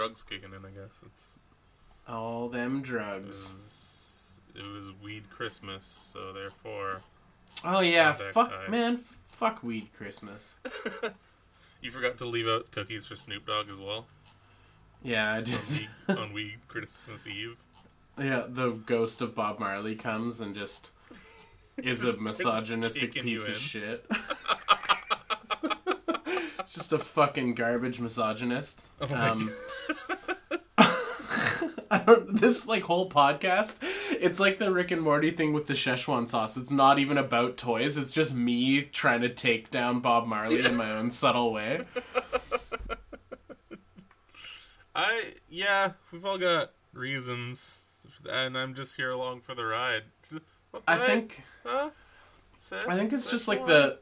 drugs kicking in, I guess. It's all them drugs. It was Weed Christmas, so therefore... Oh, yeah. Fuck Weed Christmas. You forgot to leave out cookies for Snoop Dogg as well? Yeah, I did. On Weed Christmas Eve. Yeah, the ghost of Bob Marley comes and just is just a misogynistic piece of shit. Just a fucking garbage misogynist. Oh this like whole podcast, it's like the Rick and Morty thing with the Szechuan sauce. It's not even about toys. It's just me trying to take down Bob Marley in my own subtle way. We've all got reasons, and I'm just here along for the ride. I think it's just like the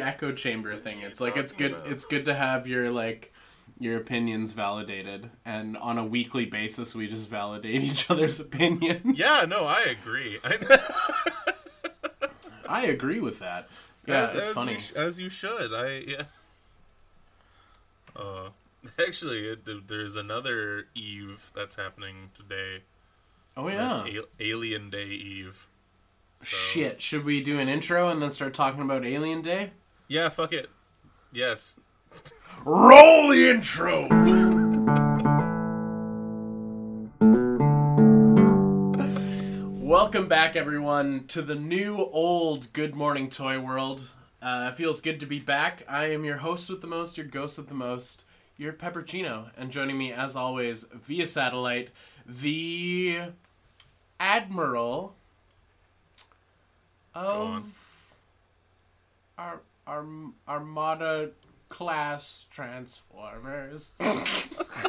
echo chamber thing. It's like it's good to have your opinions validated, and on a weekly basis we just validate each other's opinions. Yeah, no, I agree. I agree with that. Yeah, it's funny. As you should. Actually, there's another Eve that's happening today. Oh yeah, Alien Day Eve. So. Shit, should we do an intro and then start talking about Alien Day? Yeah, fuck it. Yes. Roll the intro! Welcome back, everyone, to the new old Good Morning Toy World. It feels good to be back. I am your host with the most, your ghost with the most, your Peppercino. And joining me, as always, via satellite, the Admiral... of our Armada class Transformers. That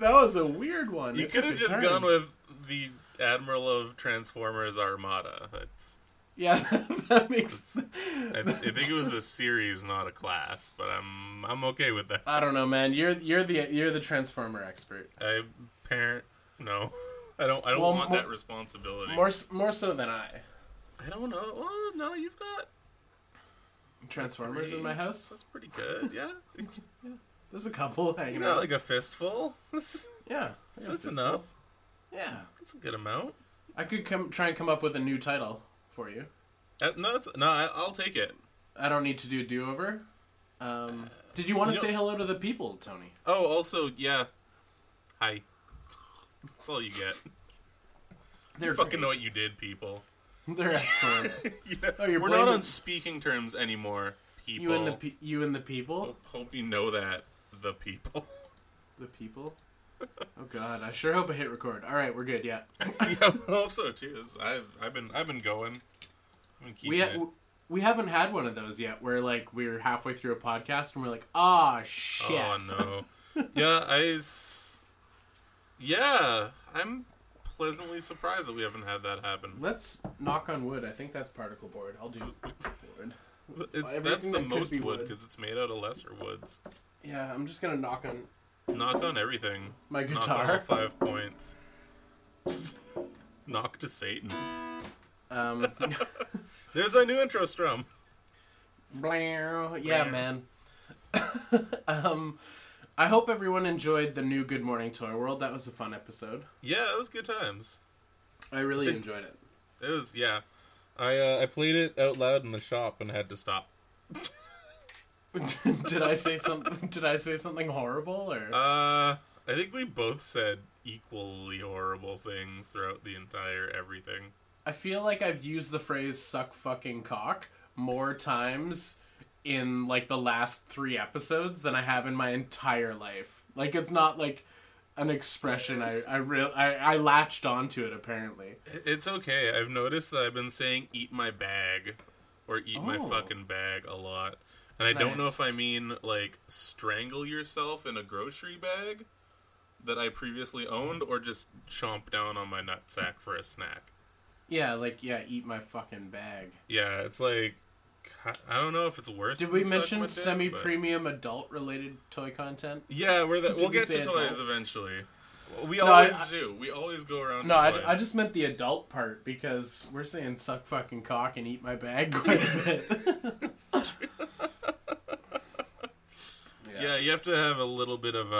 was a weird one. You could have just gone with the Admiral of Transformers Armada. That makes sense. I think it was a series, not a class, but I'm okay with that. I don't know, man. You're the Transformer expert. I don't want that responsibility. More so than I. I don't know. Well, no, you've got Transformers in my house. That's pretty good. Yeah. Yeah. There's a couple hanging out. Like a fistful. That's enough. Yeah. That's a good amount. I could try and come up with a new title for you. I'll take it. I don't need to do a do-over. Did you want to say hello to the people, Tony? Oh, also, yeah. Hi. That's all you get. You fucking know what you did, people. They're excellent. We're not on speaking terms anymore, people. You and the people? Hope you know that. The people. The people? Oh, God. I sure hope I hit record. All right, we're good, yeah. I hope so, too. I've been going. We haven't had one of those yet where, we're halfway through a podcast and we're like, ah, shit. Oh, no. Yeah, I'm pleasantly surprised that we haven't had that happen. Let's knock on wood. I think that's particle board. I'll do board. That's the most wood because it's made out of lesser woods. Yeah, I'm just going to knock on everything. My guitar. Knock on all 5 points. Knock to Satan. There's our new intro strum. Yeah, man. I hope everyone enjoyed the new Good Morning Toy World. That was a fun episode. Yeah, it was good times. I really enjoyed it. It was, yeah. I played it out loud in the shop and had to stop. Did I say something horrible? Or I think we both said equally horrible things throughout the entire everything. I feel like I've used the phrase "suck fucking cock" more times in the last 3 episodes than I have in my entire life. It's not an expression. I latched onto it apparently. It's okay. I've noticed that I've been saying "eat my bag" or "eat my fucking bag" a lot, and I don't know if I mean strangle yourself in a grocery bag that I previously owned, or just chomp down on my nutsack for a snack. Eat my fucking bag. Yeah, it's I don't know if it's worse. Did we mention semi-premium adult-related toy content? Yeah, we'll get to toys eventually. We always do. We always go around. No, I just meant the adult part because we're saying "suck fucking cock" and "eat my bag" quite a bit. It's true. Yeah, you have to have a little bit of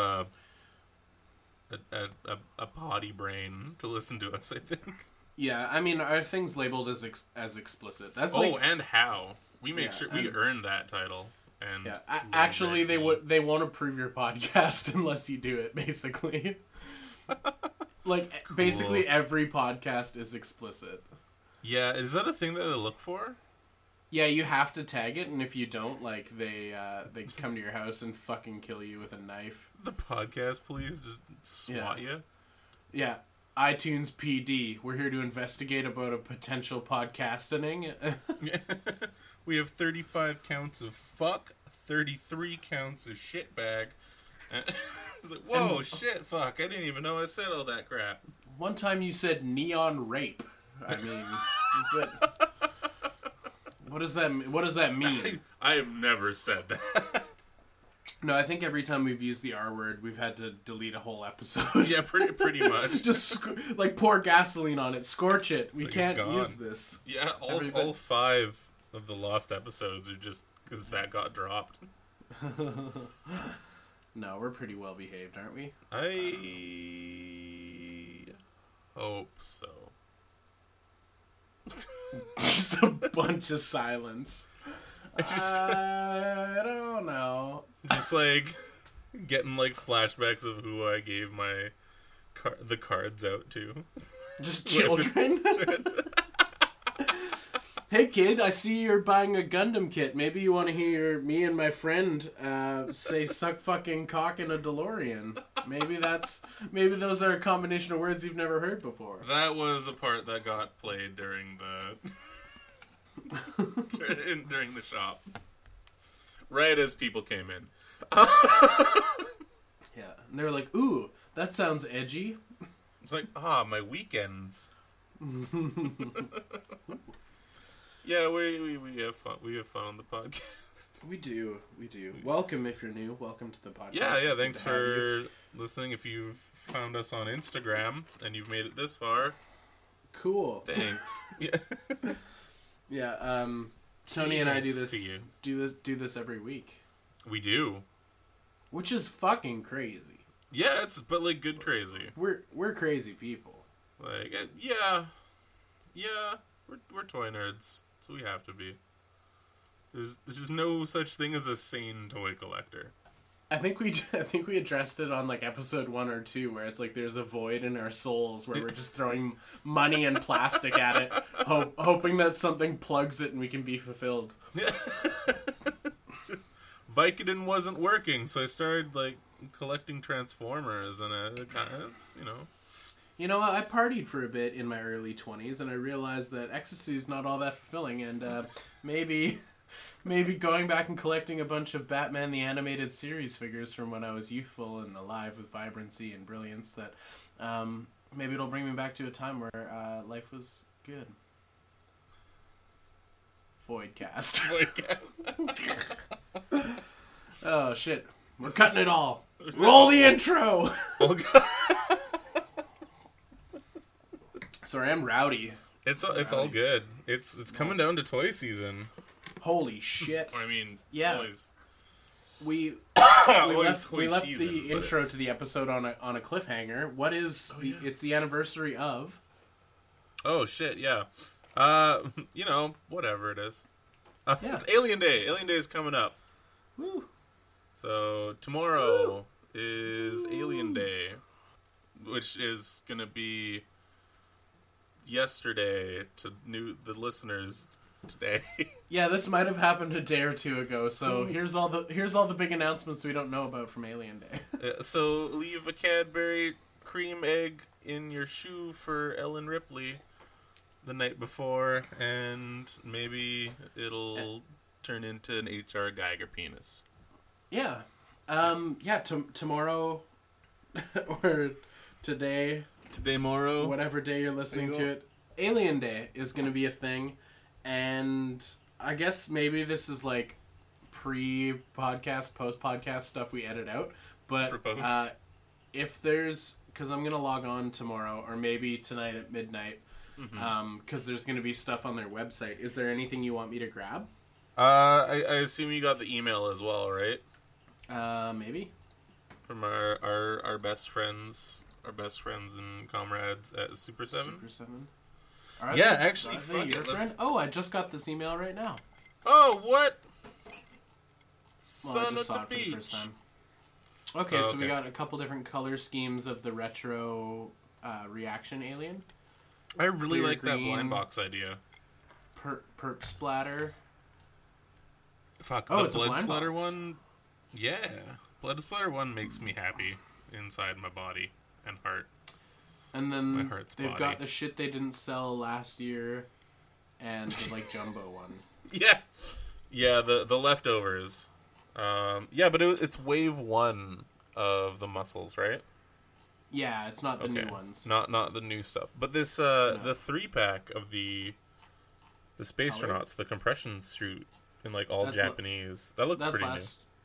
a potty brain to listen to us, I think. Yeah, I mean, are things labeled as explicit? That's and how we make sure we earn that title. And actually, they won't approve your podcast unless you do it. Basically, basically every podcast is explicit. Yeah, is that a thing that they look for? Yeah, you have to tag it, and if you don't, they come to your house and fucking kill you with a knife. The podcast police just swat you. Yeah. iTunes PD, we're here to investigate about a potential podcasting. We have 35 counts of fuck, 33 counts of shitbag. It's like, whoa, shit, fuck, I didn't even know I said all that crap. One time you said neon rape. I mean, what does that mean? I have never said that. No, I think every time we've used the R word, we've had to delete a whole episode. Yeah, pretty much. Just pour gasoline on it, scorch it. It's we can't use this. Yeah, all 5 of the lost episodes are just because that got dropped. No, we're pretty well behaved, aren't we? I hope so. Just a bunch of silence. I don't know. Just getting flashbacks of who I gave my the cards out to. Just children. Hey kid, I see you're buying a Gundam kit. Maybe you want to hear me and my friend say "suck fucking cock" in a DeLorean. Maybe those are a combination of words you've never heard before. That was a part that got played during the. During the shop, right as people came in. Yeah, and they were like, "Ooh, that sounds edgy." It's like, my weekends. Yeah, we have fun. We have fun on the podcast. We do. Welcome if you're new. Welcome to the podcast. Yeah. Thanks for listening. If you've found us on Instagram and you've made it this far, cool. Thanks. Yeah. Yeah, Tony and I do this every week. We do, which is fucking crazy. Yeah, but good crazy. We're crazy people. We're toy nerds, so we have to be. There's just no such thing as a sane toy collector. I think we addressed it on episode 1 or 2, where it's there's a void in our souls where we're just throwing money and plastic at it, hoping that something plugs it and we can be fulfilled. Vicodin wasn't working, so I started collecting Transformers, and it's. You know what? I partied for a bit in my early 20s, and I realized that ecstasy is not all that fulfilling, and maybe. Maybe going back and collecting a bunch of Batman the Animated Series figures from when I was youthful and alive with vibrancy and brilliance, that maybe it'll bring me back to a time where life was good. Voidcast. Oh, shit. We're cutting it all. Roll the intro! Sorry, I'm rowdy. It's all good. It's coming down to toy season. Holy shit. I mean, yeah. Toys. We left the intro to the episode on a cliffhanger. What is it's the anniversary of? Oh shit, yeah. Whatever it is. It's Alien Day. Alien Day is coming up. Woo. So tomorrow is Alien Day, which is going to be yesterday to the listeners. Today. Yeah, this might have happened a day or two ago, so here's all the big announcements we don't know about from Alien Day. So leave a Cadbury cream egg in your shoe for Ellen Ripley the night before, and maybe it'll turn into an H.R. Geiger penis. Yeah. Tomorrow or today. Today, morrow. Whatever day you're listening to it. Alien Day is going to be a thing. And I guess maybe this is pre-podcast, post-podcast stuff we edit out. But if there's... Because I'm going to log on tomorrow or maybe tonight at midnight because there's going to be stuff on their website. Is there anything you want me to grab? I assume you got the email as well, right? Maybe. From our best friends, and comrades at Super 7. Super 7. Are yeah, they, actually, fuck your it. Friend? Oh, I just got this email right now. Oh, what? Son of the beach. Okay, so we got a couple different color schemes of the retro reaction alien. I really like that blind box idea. Perp splatter. Fuck, the blood splatter one. Yeah. Blood splatter one makes me happy inside my body and heart. And then my heart's they've got the shit they didn't sell last year and the, like, jumbo one. Yeah. Yeah, the leftovers. Yeah, but it's wave one of the muscles, right? Yeah, it's not the new ones. Not the new stuff. But this the 3-pack of the Spaceronauts, the compression suit in like all Japanese. That looks pretty new.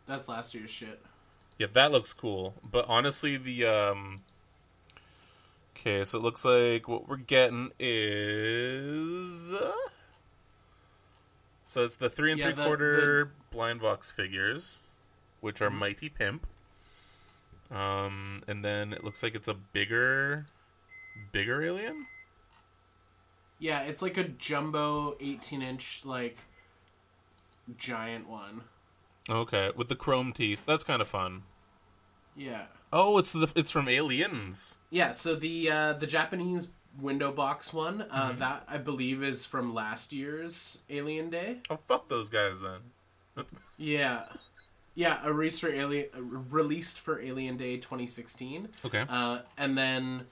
That's last year's shit. Yeah, that looks cool. But honestly, the okay, so it looks like what we're getting is so it's the 3 3/4 blind box figures, which are Mighty Pimp. And then it looks like it's a bigger alien. Yeah, it's like a jumbo 18-inch like giant one. Okay, with the chrome teeth. That's kind of fun. Yeah. Oh, it's from Aliens. Yeah, so the Japanese window box one, that I believe is from last year's Alien Day. Oh, fuck those guys then. Yeah. Yeah, a release for Alien Day 2016. Okay. And then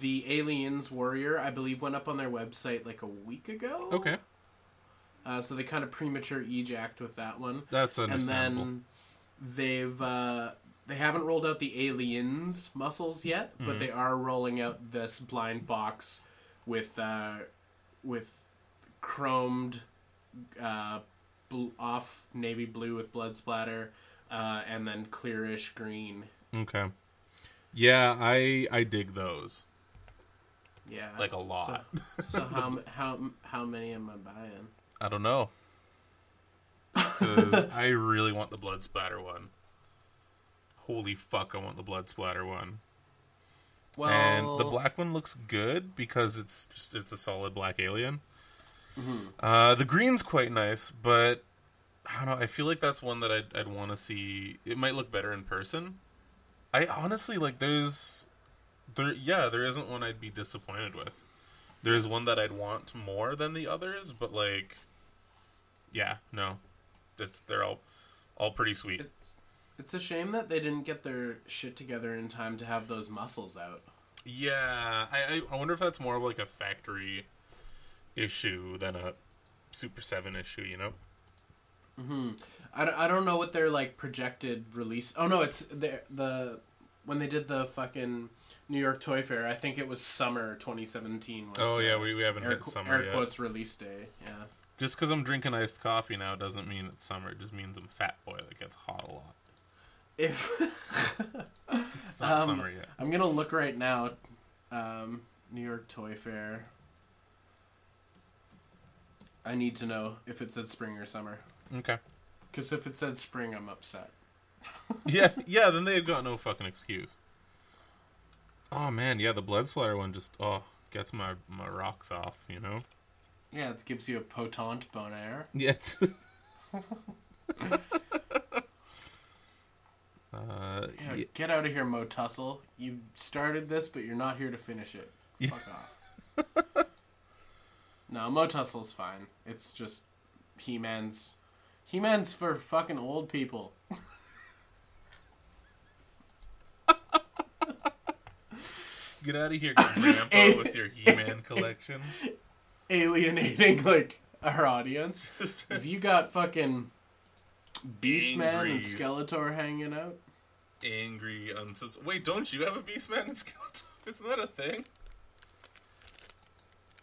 the Aliens Warrior, I believe, went up on their website like a week ago. Okay. So they kind of premature ejacked with that one. That's understandable. And then they've they haven't rolled out the Aliens muscles yet, but they are rolling out this blind box with chromed off navy blue with blood splatter, and then clearish green. Okay. Yeah, I dig those. Yeah, like a lot. So how many am I buying? I don't know. 'Cause I really want the blood splatter one. Holy fuck! I want the blood splatter one. Well, and the black one looks good because it's a solid black alien. Mm-hmm. The green's quite nice, but I don't know. I feel like that's one that I'd want to see. It might look better in person. I honestly like. There isn't one I'd be disappointed with. There's one that I'd want more than the others, but like, yeah, no, they're all pretty sweet. It's a shame that they didn't get their shit together in time to have those muscles out. Yeah, I wonder if that's more of like a factory issue than a Super 7 issue, you know? Mm-hmm. I don't know what their like projected release. Oh no, it's the when they did the fucking New York Toy Fair. I think it was summer 2017. We haven't hit summer yet. Air quotes release day. Yeah. Just because I'm drinking iced coffee now doesn't mean it's summer. It just means I'm fat boy that gets hot a lot. It's not summer yet. I'm gonna look right now. New York Toy Fair. I need to know if it said spring or summer. Okay. Because if it said spring, I'm upset. yeah. Then they've got no fucking excuse. Oh man, yeah, the blood splatter one just gets my rocks off, you know. Yeah, it gives you a potent boner. Yeah. Yeah. Get out of here, Mo Tussle. You started this, but you're not here to finish it. Yeah. Fuck off. No, Mo Tussle's fine. It's just He-Man's for fucking old people. Get out of here, Grandpa, with your He-Man collection. Alienating, like, our audience. If you got fucking Beastman and Skeletor hanging out. Angry, wait, don't you have a Beastman and Skeletor? Isn't that a thing?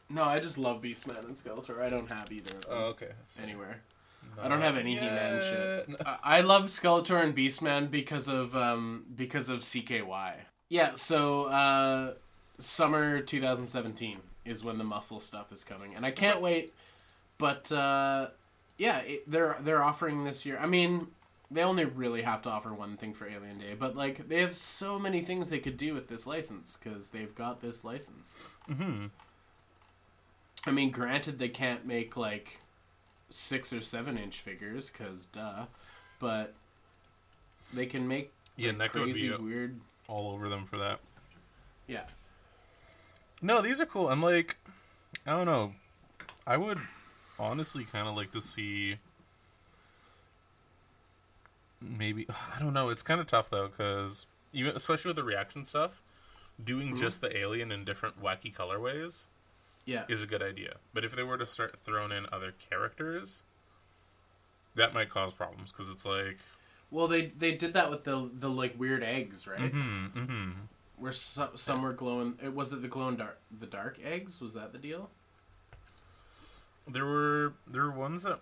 No, I just love Beastman and Skeletor. I don't have either of them. Oh, okay. Anywhere. I don't have any He-Man shit. No. I love Skeletor and Beastman because of CKY. Yeah, so summer 2017 is when the muscle stuff is coming, and I can't wait. But they're offering this year. I mean, they only really have to offer one thing for Alien Day, but like they have so many things they could do with this license because they've got this license. Mm-hmm. I mean, granted, they can't make like 6 or 7 inch figures because duh, but they can make like, NECA crazy would be weird all over them for that. Yeah. No, these are cool. I'm like, I don't know. I would honestly kind of like to see. Maybe, I don't know. It's kind of tough though, because even especially with the reaction stuff, doing just the alien in different wacky colorways, is a good idea. But if they were to start throwing in other characters, that might cause problems because it's like, well, they did that with the like weird eggs, right? Mm-hmm, mm-hmm. Where some were glowing. Was it the glowing dark? The dark eggs, was that the deal? There were ones that.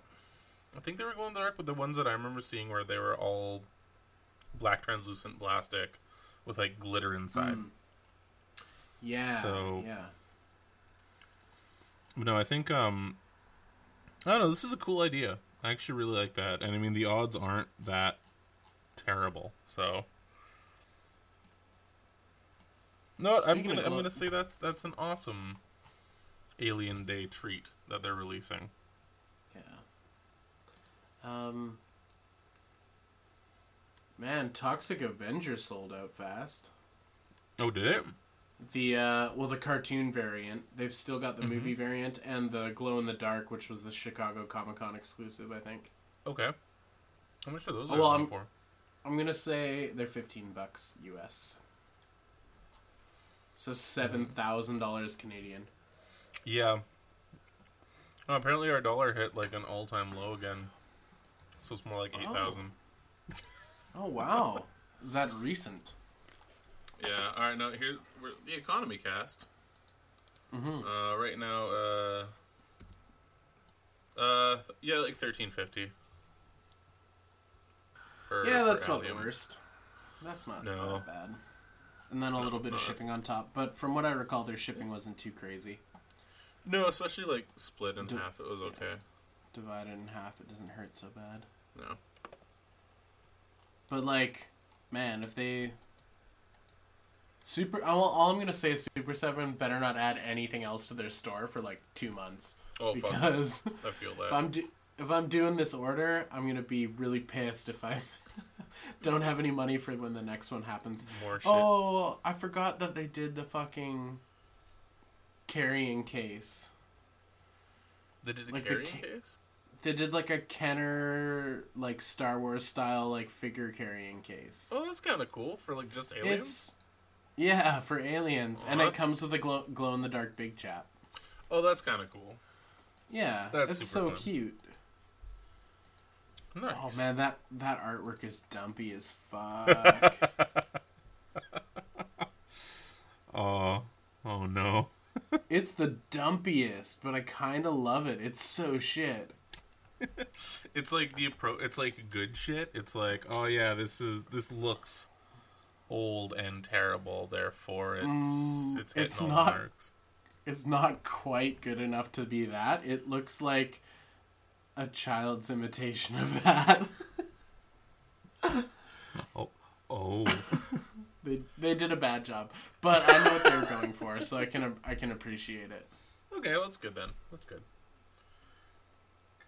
I think they were glowing in the dark, but the ones that I remember seeing where they were all black translucent plastic with, like, glitter inside. Mm. Yeah. So, yeah. No, I think, I don't know, this is a cool idea. I actually really like that. And, I mean, the odds aren't that terrible, so. No, I'm gonna say that that's an awesome Alien Day treat that they're releasing. Man, Toxic Avenger sold out fast. Oh, did it? The, well, the cartoon variant. They've still got the movie variant and the glow-in-the-dark, which was the Chicago Comic-Con exclusive, I think. Okay. How much are those going for? I'm gonna say they're $15 US. So $7,000 Canadian. Yeah. Oh, apparently our dollar hit, like, an all-time low again. So it's more like 8,000. Oh, wow. Is that recent? Yeah. All right. Now, here's the economy cast. Mm-hmm. Right now, like 1350. Yeah, that's not the worst. That's not that bad. And then a little bit of shipping on top. But from what I recall, their shipping wasn't too crazy. No, especially, like, split in half. It was okay. Yeah. Divided in half, it doesn't hurt so bad. No. But, like, man, if they... all I'm going to say is Super 7 better not add anything else to their store for, like, 2 months. Oh, because fuck. I feel that. If I'm doing this order, I'm going to be really pissed if I don't have any money for when the next one happens. More shit. Oh, I forgot that they did the fucking carrying case. They did a like carrying case? They did, like, a Kenner, like, Star Wars style, like, figure carrying case. Oh, that's kind of cool for, like, just aliens? Yeah, for aliens. Uh-huh. And it comes with a glow-in-the-dark big chap. Oh, that's kind of cool. Yeah, that's so fun. Cute. Nice. Oh, man, that artwork is dumpy as fuck. Oh, no. It's the dumpiest, but I kind of love it. It's so shit. It's like the approach. It's like good shit. It's like, oh yeah, this looks old and terrible. Therefore, it's hitting all the marks. It's not quite good enough to be that. It looks like a child's imitation of that. Oh. They did a bad job, but I know what they were going for, so I can appreciate it. Okay, well, that's good then. That's good.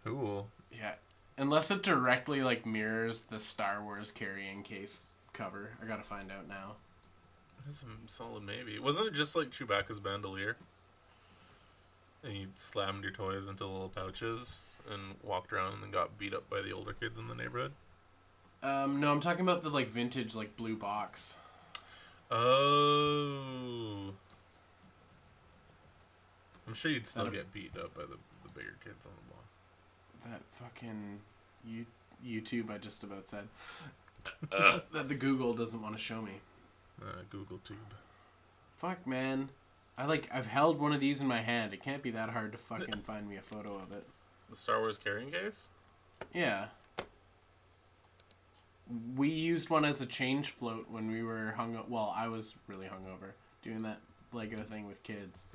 Cool. Yeah, unless it directly like mirrors the Star Wars carrying case cover. I gotta find out now. That's a solid maybe. Wasn't it just like Chewbacca's bandolier? And you slammed your toys into little pouches and walked around and then got beat up by the older kids in the neighborhood. No, I'm talking about the like vintage like blue box. Oh. I'm sure you'd still get beat up by the bigger kids on the block. That fucking YouTube I just about said. That the Google doesn't want to show me. Google Tube. Fuck, man. I've held one of these in my hand. It can't be that hard to fucking find me a photo of it. The Star Wars carrying case? Yeah. We used one as a change float when we were hungover. Well, I was really hungover doing that Lego thing with kids.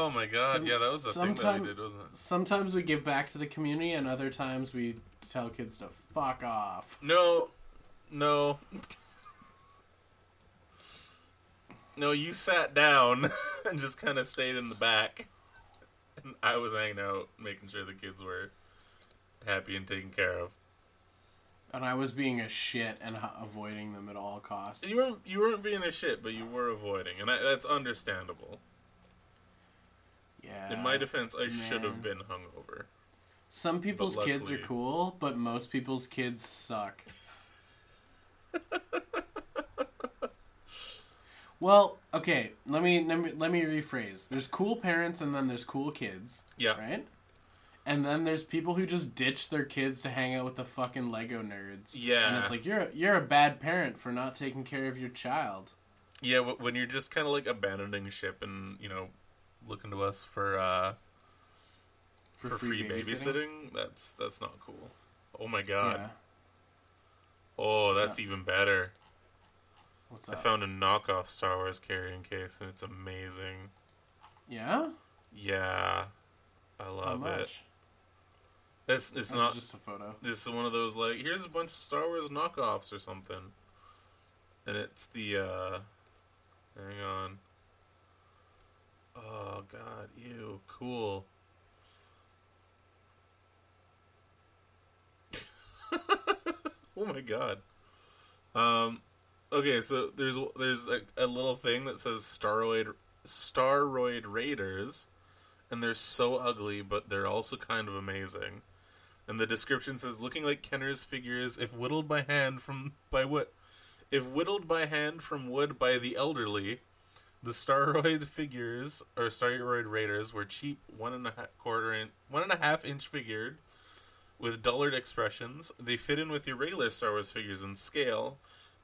Oh my god, yeah, that was a thing that we did, wasn't it? Sometimes we give back to the community, and other times we tell kids to fuck off. No. No, you sat down and just kind of stayed in the back. And I was hanging out, making sure the kids were happy and taken care of. And I was being a shit and avoiding them at all costs. You weren't being a shit, but you were avoiding. And that's understandable. Yeah. In my defense, I should have been hungover. Some people's kids are cool, but most people's kids suck. Well, okay, let me rephrase. There's cool parents and then there's cool kids. Yeah. Right? And then there's people who just ditch their kids to hang out with the fucking Lego nerds. Yeah. And it's like, you're a bad parent for not taking care of your child. Yeah, when you're just kind of like abandoning ship and, you know, looking to us for free babysitting, that's not cool. Oh my god. Yeah. Oh, that's even better. What's up? I found a knockoff Star Wars carrying case, and it's amazing. Yeah? Yeah. I love it. That's not just a photo. This is one of those, like, here's a bunch of Star Wars knockoffs or something. And it's the, hang on. Oh, God, ew, cool. Oh, my God. Okay, so there's a little thing that says Starroid Raiders, and they're so ugly, but they're also kind of amazing. And the description says, looking like Kenner's figures, if whittled by hand from wood by the elderly, the Starroid Raiders were cheap 1.5 inch figured with dollared expressions. They fit in with your regular Star Wars figures in scale,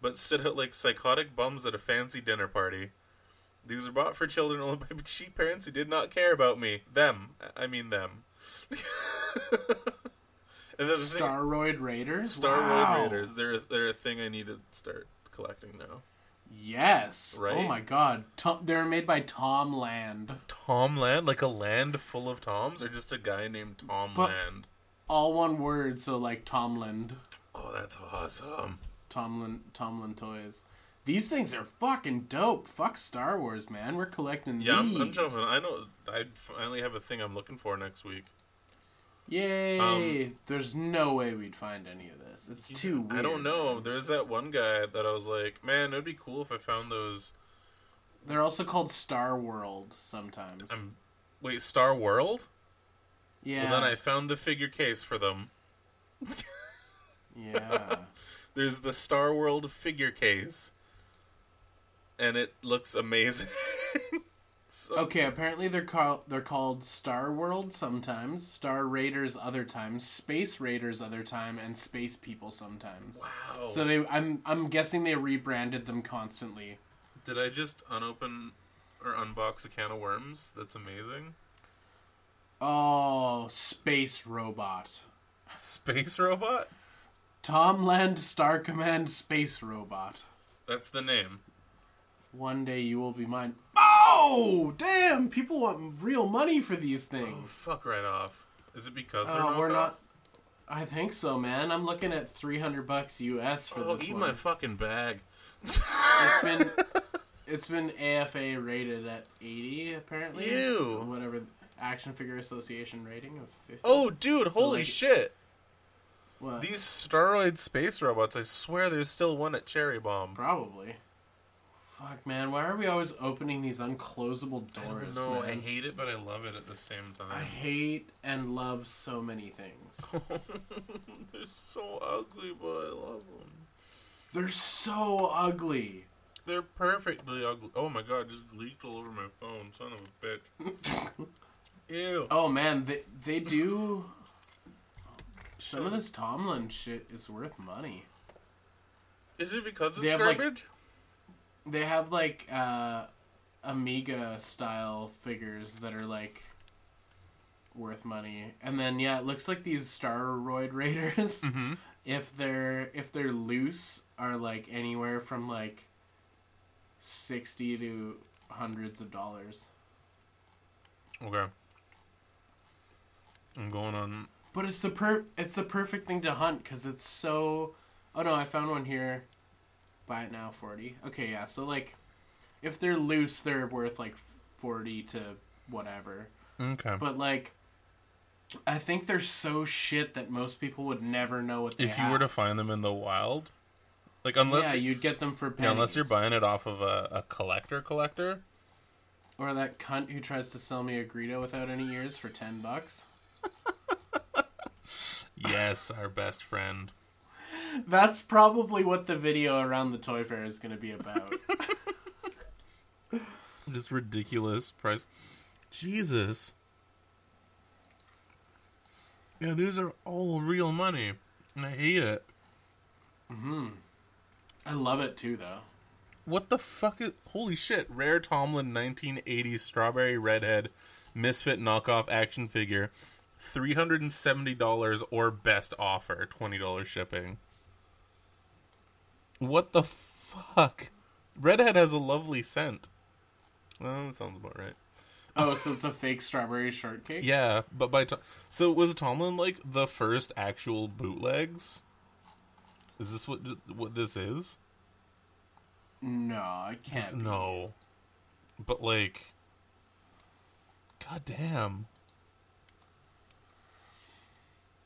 but stood out like psychotic bums at a fancy dinner party. These are bought for children owned by cheap parents who did not care about me. Them. And the Starroid Raiders? Raiders. They're a thing I need to start collecting now. Yes. Right? Oh my god. They're made by Tomland. Tomland? Like a land full of Toms? Or just a guy named Tomland? All one word, so like Tomland. Oh, that's awesome. Tomland Toys. These things are fucking dope. Fuck Star Wars, man. We're collecting these. Yeah, I'm jumping. I know. I finally have a thing I'm looking for next week. Yay. There's no way we'd find any of this. It's too weird. I don't know. There's that one guy that I was like, man, it would be cool if I found those. They're also called Star World sometimes. Wait, Star World? Yeah. Well, then I found the figure case for them. Yeah. There's the Star World figure case. And it looks amazing. So. Okay, apparently they're called Star World sometimes, Star Raiders other times, Space Raiders other time, and Space People sometimes. Wow. So I'm guessing they rebranded them constantly. Did I just unbox a can of worms? That's amazing. Oh, Space Robot. Space Robot? Tomland Star Command Space Robot. That's the name. One day you will be mine. Oh, damn! People want real money for these things. Oh, fuck right off. Is it because they're knockoff? I think so, man. I'm looking at $300 US for this one. Oh, eat my fucking bag. It's been AFA rated at 80, apparently. Ew. Whatever. Action Figure Association rating of 50. Oh, dude! So holy shit! What? These Staroid space robots. I swear, there's still one at Cherry Bomb. Probably. Fuck, man, why are we always opening these unclosable doors? No, I hate it, but I love it at the same time. I hate and love so many things. They're so ugly, but I love them. They're so ugly. They're perfectly ugly. Oh my god, just leaked all over my phone, son of a bitch. Ew. Oh man, they do. Some of this Tomland shit is worth money. Is it because it's garbage? They have, like, Amiga-style figures that are, like, worth money. And then, yeah, it looks like these Staroid Raiders, mm-hmm. if they're loose, are, like, anywhere from, like, 60 to hundreds of dollars. Okay. I'm going on. But it's the perfect thing to hunt because it's so. Oh no, I found one here. Buy it now, 40. Okay, yeah. So like, if they're loose, they're worth like 40 to whatever. Okay. But like, I think they're so shit that most people would never know what they. If you were to find them in the wild, like unless you'd get them for pennies. Yeah, unless you're buying it off of a collector. Or that cunt who tries to sell me a Greedo without any ears for $10. Yes, our best friend. That's probably what the video around the Toy Fair is going to be about. Just ridiculous price. Jesus. Yeah, these are all real money. And I hate it. Mm-hmm. I love it too, though. What the fuck is... Holy shit. Rare Tomlin 1980s Strawberry Redhead Misfit knockoff action figure. $370 or best offer, $20 shipping. What the fuck? Redhead has a lovely scent. Well, that sounds about right. Oh, so it's a fake strawberry shortcake? Yeah, but by... So was Tomlin, like, the first actual bootlegs? Is this what this is? No, I can't. No. But, like... Goddamn.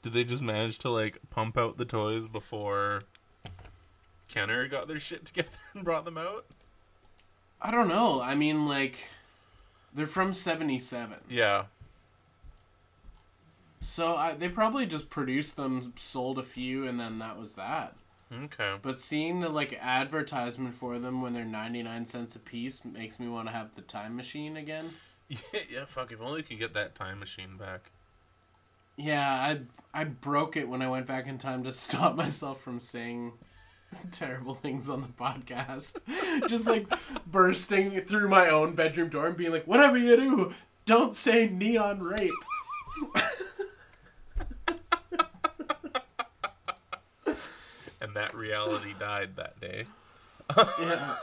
Did they just manage to, like, pump out the toys before Kenner got their shit together and brought them out? I don't know. I mean, like, they're from 77. Yeah. So they probably just produced them, sold a few, and then that was that. Okay. But seeing the, like, advertisement for them when they're 99 cents a piece makes me want to have the time machine again. Yeah, fuck, if only you could get that time machine back. Yeah, I broke it when I went back in time to stop myself from saying terrible things on the podcast. Just, like, bursting through my own bedroom door and being like, whatever you do, don't say neon rape. And that reality died that day. Yeah.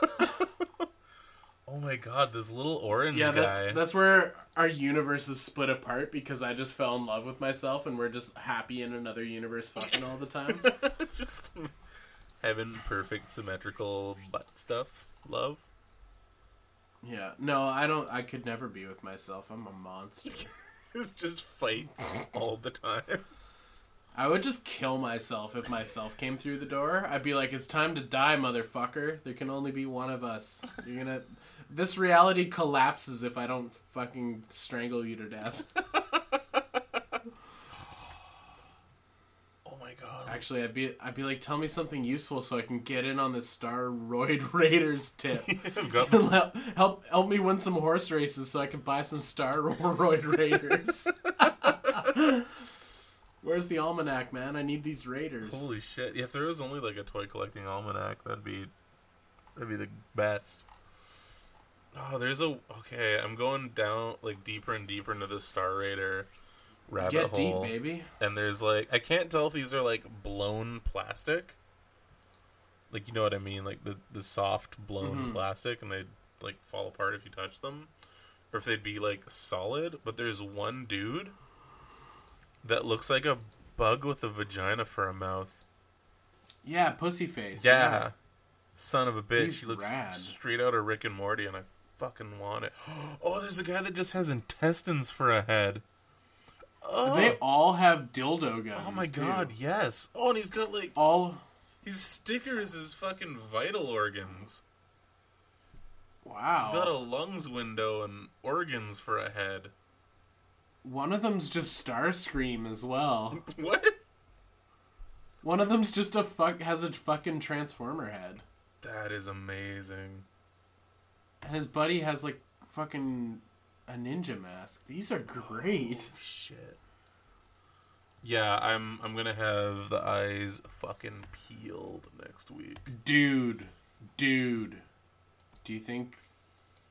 Oh my god, this little orange guy. Yeah, that's where our universe is split apart because I just fell in love with myself and we're just happy in another universe fucking all the time. Just heaven, perfect, symmetrical butt stuff. Love. Yeah. No, I could never be with myself. I'm a monster. It's just fights all the time. I would just kill myself if myself came through the door. I'd be like, it's time to die, motherfucker. There can only be one of us. You're gonna... This reality collapses if I don't fucking strangle you to death. Oh my god. Actually, I'd be like, tell me something useful so I can get in on this Starroid Raiders tip. help me win some horse races so I can buy some Starroid Raiders. Where's the almanac, man? I need these raiders. Holy shit. Yeah, if there was only like a toy collecting almanac, that'd be the best. Oh, okay, I'm going down like deeper and deeper into the Star Raider rabbit hole. Get deep, baby. And there's like, I can't tell if these are like blown plastic. Like, you know what I mean? Like the soft blown plastic, and they'd like fall apart if you touch them. Or if they'd be like solid. But there's one dude that looks like a bug with a vagina for a mouth. Yeah, pussy face. Yeah. Son of a bitch. He's he looks rad. Straight out of Rick and Morty, and I fucking want it. Oh, there's a guy that just has intestines for a head. Oh. They all have dildo guns. Oh my god, yes. Oh, and he's got like... all his stickers is fucking vital organs. Wow. He's got a lungs window and organs for a head. One of them's just Starscream as well. What? One of them's just has a fucking Transformer head. That is amazing. And his buddy has like fucking a ninja mask. These are great. Oh, shit. Yeah, I'm gonna have the eyes fucking peeled next week. Dude. Do you think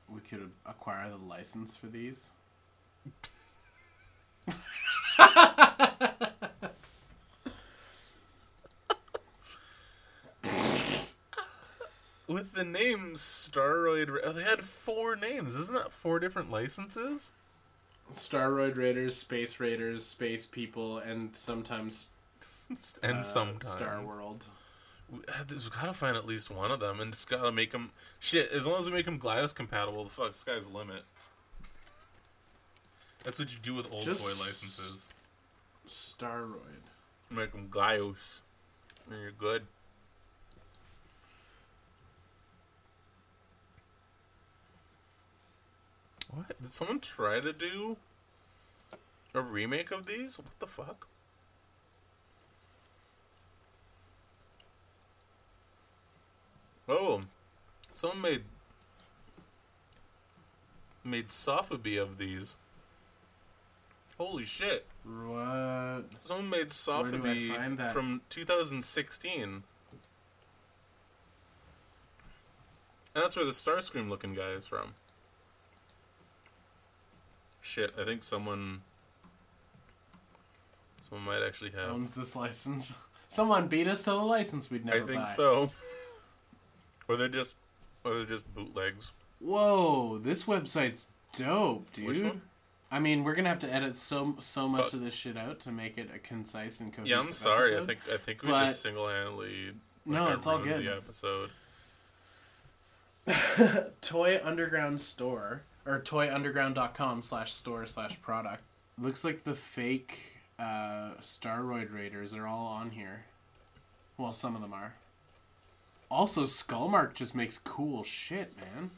we could acquire the license for these? With the name Starroid, they had 4 names. Isn't that 4 different licenses? Starroid Raiders, Space Raiders, Space People, and sometimes Star World. We've got to find at least one of them, and just got to make them... Shit, as long as we make them Glyos compatible, the fuck, sky's the limit. That's what you do with old just toy licenses. Starroid. Make them Glyos. And you're good. What? Did someone try to do a remake of these? What the fuck? Oh, someone made Sofubi of these. Holy shit! What? Someone made Sofubi from 2016, and that's where the Starscream looking guy is from. Shit, I think someone might actually have owns this license. Someone beat us to the license we'd never buy. I think so. Or they're just bootlegs. Whoa, this website's dope, dude. Which one? I mean, we're gonna have to edit so much of this shit out to make it a concise and cohesive. Yeah, I'm sorry. Episode. I think we just single-handedly it's all good. The episode. Toyunderground store or toyunderground.com/store/product looks like the fake Starroid Raiders are all on here. Well, some of them are. Also, Skullmark just makes cool shit, man.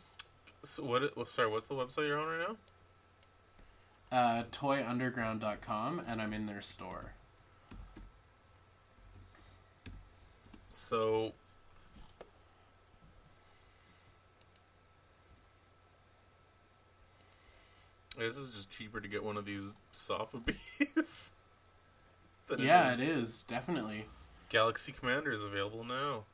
So what's the website you're on right now? Toyunderground.com, and I'm in their store. So... this is just cheaper to get one of these Sofubi's. Yeah, it is, definitely. Galaxy Commander is available now.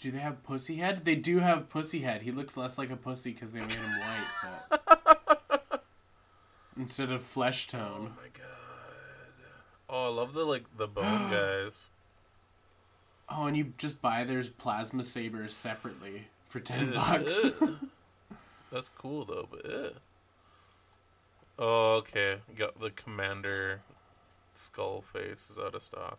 Do they have pussy head? They do have pussy head. He looks less like a pussy because they made him white, but instead of flesh tone. Oh my god! Oh, I love the bone guys. Oh, and you just buy their plasma sabers separately for $10. That's cool though, but. Oh, okay. Got the Commander skull face is out of stock.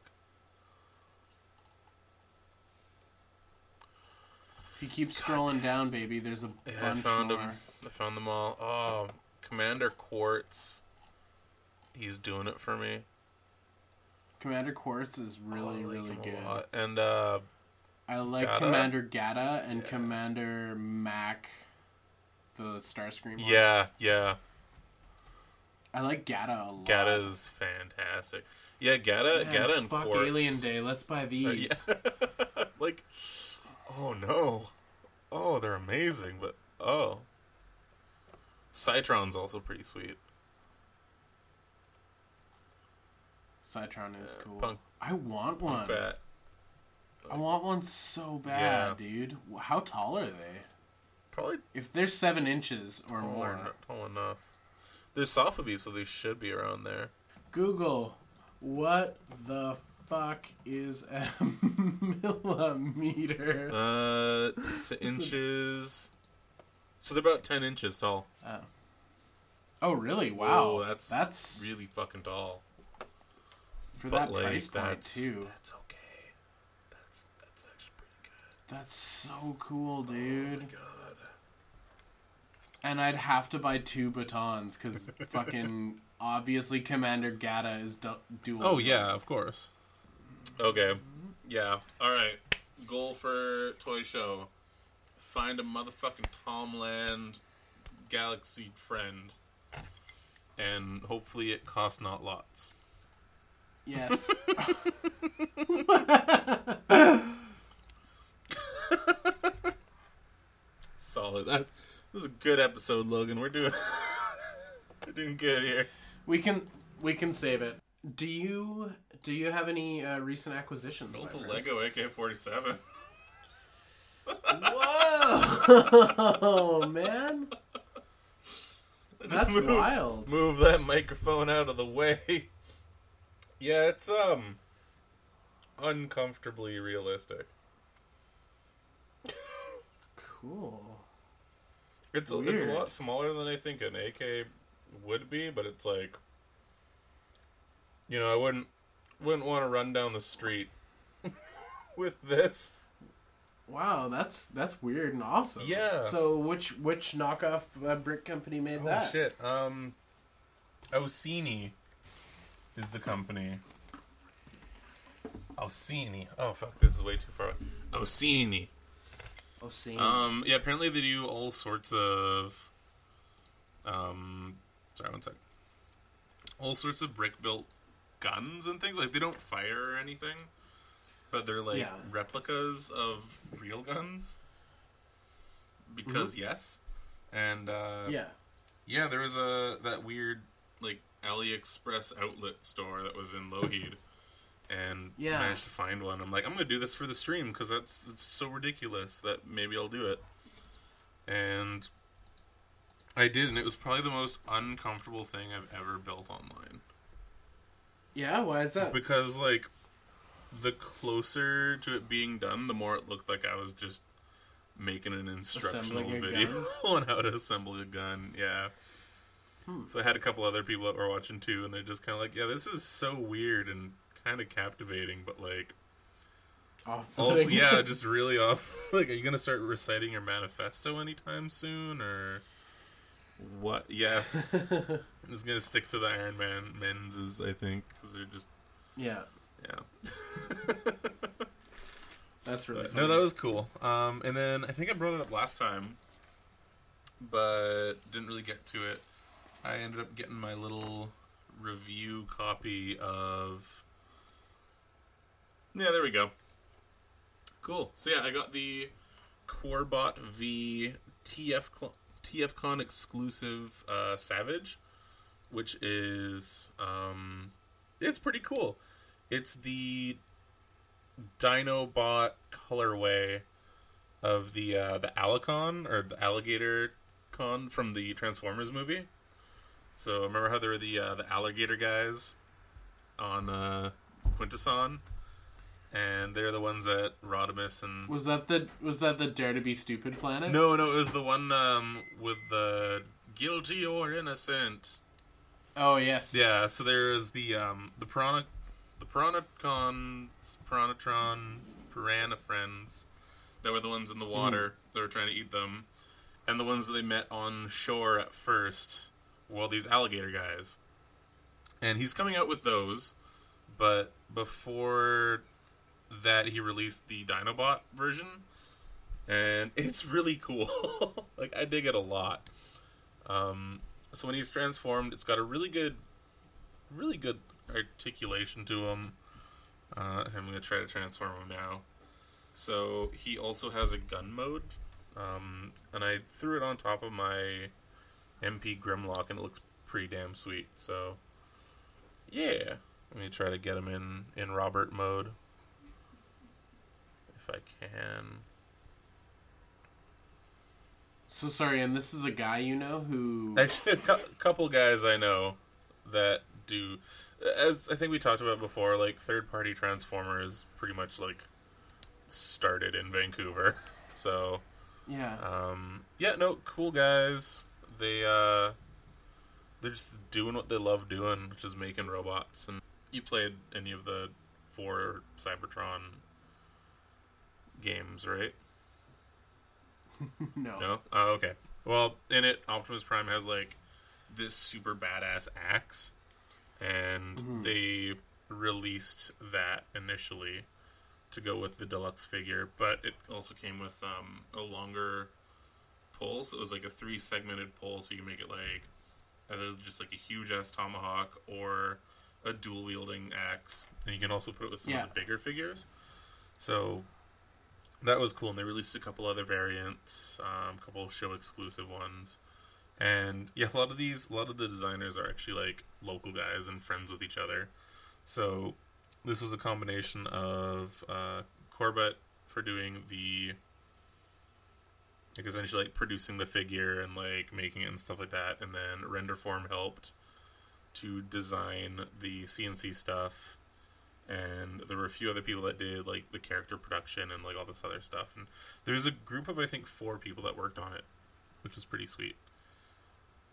You keep scrolling down, baby. There's a bunch I found more. I found them all. Oh, Commander Quartz. He's doing it for me. Commander Quartz is really, really good. And I like Gata. Commander Gata and Commander Mac, the Starscream one. Yeah, yeah. I like Gata a lot. Gata is fantastic. Yeah, Gata and fuck Quartz. Fuck Alien Day. Let's buy these. Yeah. Oh no. Oh, they're amazing, but Cytron's also pretty sweet. Cytron is cool. I want one. I want one so bad, dude. How tall are they? Probably if they're 7 inches or more. Tall enough. They're Sofubi, so they should be around there. Google, what the fuck is a millimeter? To inches. So they're about 10 inches tall. Oh, really? Wow. Oh, that's really fucking tall. For but that price point, too. That's okay. That's actually pretty good. That's so cool, dude. Oh, my God. And I'd have to buy 2 batons, because fucking, obviously, Commander Gata is dual. Oh, yeah, of course. Okay. Yeah. Alright. Goal for Toy Show. Find a motherfucking Tomland galaxy friend. And hopefully it costs not lots. Yes. Solid. This is a good episode, Logan. We're doing good here. We can save it. Do you have any recent acquisitions? Built a Lego AK-47. Whoa, man! That's wild. Move that microphone out of the way. Yeah, it's uncomfortably realistic. Cool. It's a lot smaller than I think an AK would be, but it's like, you know, I wouldn't want to run down the street with this. Wow, that's weird and awesome. Yeah. So which knockoff brick company made that? Oh shit. Osini is the company. Osini. Oh fuck, this is way too far. Osini. Osini. Yeah, apparently they do all sorts of sorry, one sec. All sorts of brick built guns and things. Like they don't fire or anything. But they're like replicas of real guns. Because yes. And yeah, there was that weird like AliExpress outlet store that was in Lougheed and managed to find one. I'm like, I'm gonna do this for the stream because it's so ridiculous that maybe I'll do it. And I did, and it was probably the most uncomfortable thing I've ever built online. Yeah, why is that? Because like the closer to it being done, the more it looked like I was just making an instructional video on how to assemble a gun. Yeah. So I had a couple other people that were watching too, and they're just kind of like, yeah, this is so weird and kind of captivating, but like... also, yeah, just really off. Like, are you going to start reciting your manifesto anytime soon, or... what? Yeah. I'm just going to stick to the Iron Man men's, I think, because they're just... Yeah. That's really funny. No, that was cool. And then I think I brought it up last time, but didn't really get to it. I ended up getting my little review copy of... yeah, there we go. Cool. So yeah, I got the Corbot V TFCon exclusive Savage, which is... it's pretty cool. It's the Dinobot colorway of the Allicon, or the Alligator Con from the Transformers movie. So remember how there were the alligator guys on Quintesson, and they're the ones at Rodimus and... was that the Dare to Be Stupid planet? No, it was the one with the guilty or innocent. Oh yes. Yeah. So there was the Piranha. The Piranacons, Piranatron, Piranha Friends, that were the ones in the water that were trying to eat them, and the ones that they met on shore at first were all these alligator guys. And he's coming out with those, but before that he released the Dinobot version, and it's really cool. Like, I dig it a lot. So when he's transformed, it's got a really good articulation to him. I'm going to try to transform him now. So he also has a gun mode, and I threw it on top of my MP Grimlock, and it looks pretty damn sweet. So yeah, let me try to get him in Robert mode if I can. So sorry, and this is a guy you know who... actually, a couple guys I know that do, as I think we talked about before, like third-party Transformers pretty much like started in Vancouver. So yeah, cool guys. They're just doing what they love doing, which is making robots. And you played any of the 4 Cybertron games, right? No. Oh, okay. Well, in it, Optimus Prime has like this super badass axe. And they released that initially to go with the deluxe figure, but it also came with a longer pole, so it was like a 3-segmented pole, so you can make it like either just like a huge-ass tomahawk or a dual-wielding axe, and you can also put it with some of the bigger figures. So that was cool, and they released a couple other variants, a couple of show-exclusive ones. And yeah, a lot of the designers are actually like local guys and friends with each other. So this was a combination of Corbett for doing the, like, essentially like producing the figure and like making it and stuff like that, and then Renderform helped to design the CNC stuff, and there were a few other people that did like the character production and like all this other stuff. And there's a group of I think 4 people that worked on it. which is pretty sweet.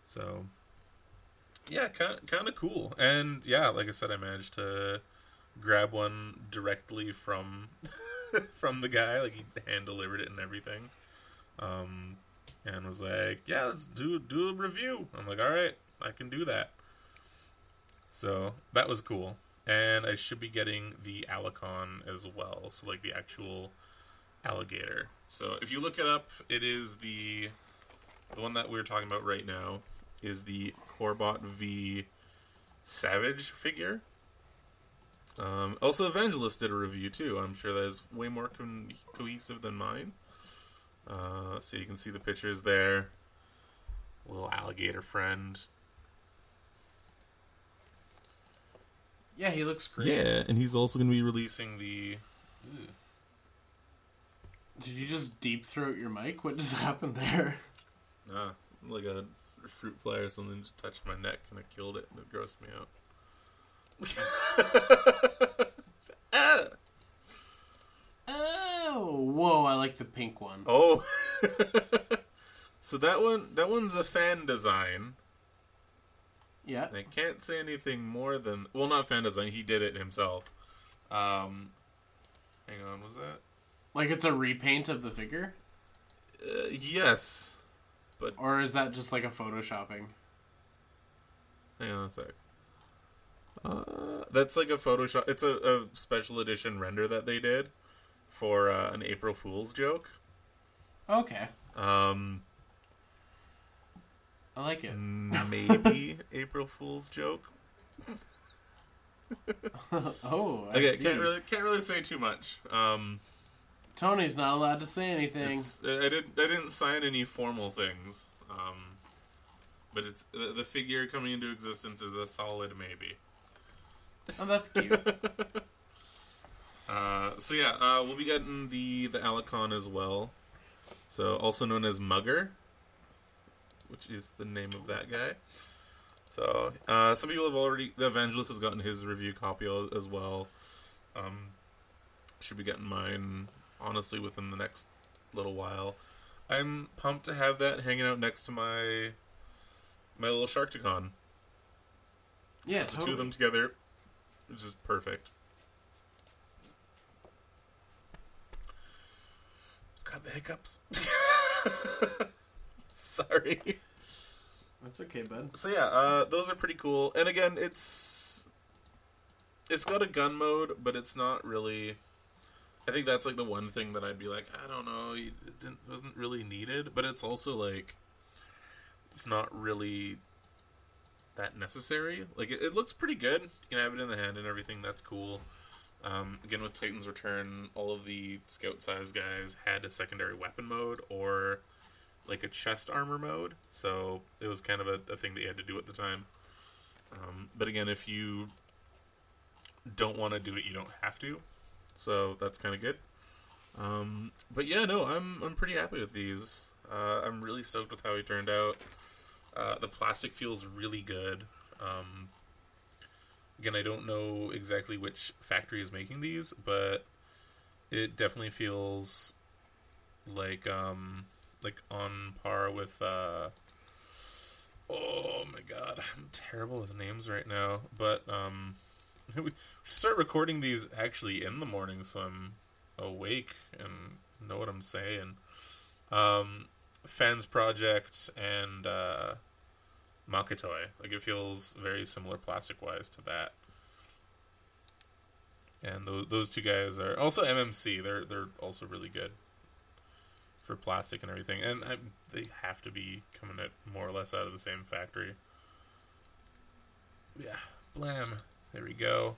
So, yeah, kind of cool. And, yeah, like I said, I managed to grab one directly from from the guy. Like, he hand-delivered it and everything. And was like, yeah, let's do a review. I'm like, all right, I can do that. So, that was cool. And I should be getting the Allicon as well. So, like, the actual alligator. So, if you look it up, it is the one that we're talking about right now is the Corbot V Savage figure. Also, Evangelist did a review, too. I'm sure that is way more cohesive than mine. So you can see the pictures there. Little alligator friend. Yeah, he looks great. Yeah, and he's also going to be releasing the... Ooh. Did you just deep throat your mic? What just happened there? Nah, like a fruit fly or something just touched my neck and I killed it and it grossed me out. Oh, whoa, I like the pink one. Oh. So that one's a fan design. Yeah. And I can't say anything more than... Well, not fan design, he did it himself. Hang on, was that... Like it's a repaint of the figure? Yes. But... Or is that just like a photoshopping? Hang on a sec. That's like a Photoshop. It's a special edition render that they did for an April Fool's joke. Okay. I like it. Maybe April Fool's joke. Oh, I okay, see. Can't really say too much. Tony's not allowed to say anything. I didn't sign any formal things. But it's the figure coming into existence is a solid maybe. Oh, that's cute. So yeah, we'll be getting the Allicon as well. So also known as Mugger, which is the name of that guy. So some people have already. The Evangelist has gotten his review copy as well. Should be getting mine honestly within the next little while. I'm pumped to have that hanging out next to my little Sharktacon. Yeah, just totally. The two of them together. Which is perfect. Got the hiccups. Sorry. That's okay, bud. So yeah, those are pretty cool. And again, it's got a gun mode, but it's not really... I think that's like the one thing that I'd be like, I don't know, it wasn't really needed. But it's also like, it's not really... that necessary. Like it looks pretty good. You can have it in the hand and everything. That's cool. Again, with Titan's Return, all of the scout size guys had a secondary weapon mode or like a chest armor mode, so it was kind of a thing that you had to do at the time. But again, if you don't want to do it, you don't have to, so that's kind of good. But yeah, no, I'm pretty happy with these. I'm really stoked with how he turned out. The plastic feels really good. Again, I don't know exactly which factory is making these, but it definitely feels like on par with... oh my god, I'm terrible with names right now. But we start recording these actually in the morning, so I'm awake and know what I'm saying. Fans Project and Makatoy. Like, it feels very similar plastic-wise to that. And those two guys are... Also MMC. They're also really good for plastic and everything. And they have to be coming at more or less out of the same factory. Yeah. Blam. There we go.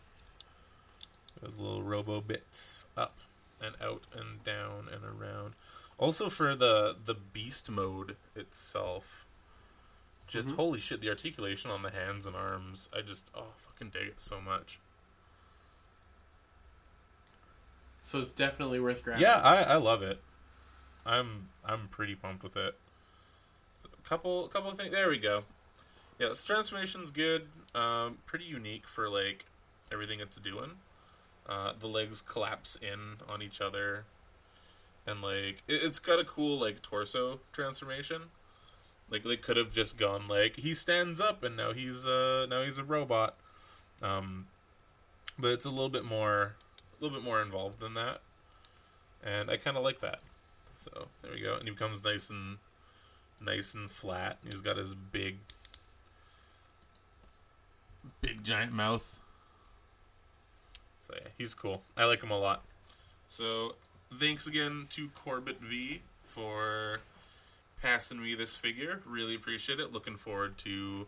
Those little robo bits. Up and out and down and around. Also for the beast mode itself, just holy shit, the articulation on the hands and arms, I just, fucking dig it so much. So it's definitely worth grabbing. Yeah, I love it. I'm pretty pumped with it. So a couple of things, there we go. Yeah, this transformation's good, pretty unique for, like, everything it's doing. The legs collapse in on each other. And, like, it's got a cool, like, torso transformation. Like they could have just gone like he stands up and now he's a robot. But it's a little bit more involved than that. And I kind of like that. So there we go. And he becomes nice and flat. He's got his big giant mouth. So yeah, he's cool. I like him a lot. So thanks again to Corbot V for passing me this figure. Really appreciate it. Looking forward to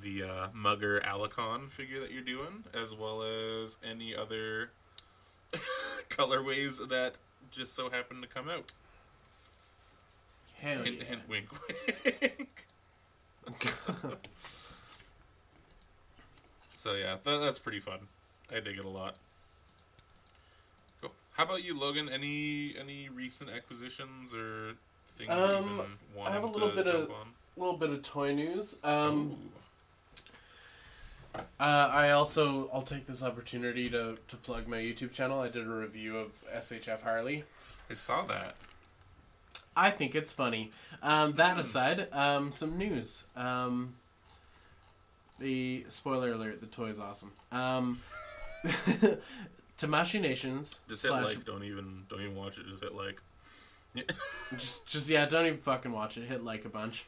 the Mugger Allicon figure that you're doing, as well as any other colorways that just so happen to come out. Hell hint, yeah. Hint, wink, wink. So yeah, that's pretty fun. I dig it a lot. Cool. How about you, Logan? Any recent acquisitions or things you've been wanting I have a little bit of toy news. I'll take this opportunity to plug my YouTube channel. I did a review of SHF Harley. I saw that. I think it's funny. That aside, some news. The spoiler alert: the toy is awesome. Tamashi Nations. Just hit like. Don't even watch it. Just hit like. just yeah. Don't even fucking watch it. Hit like a bunch.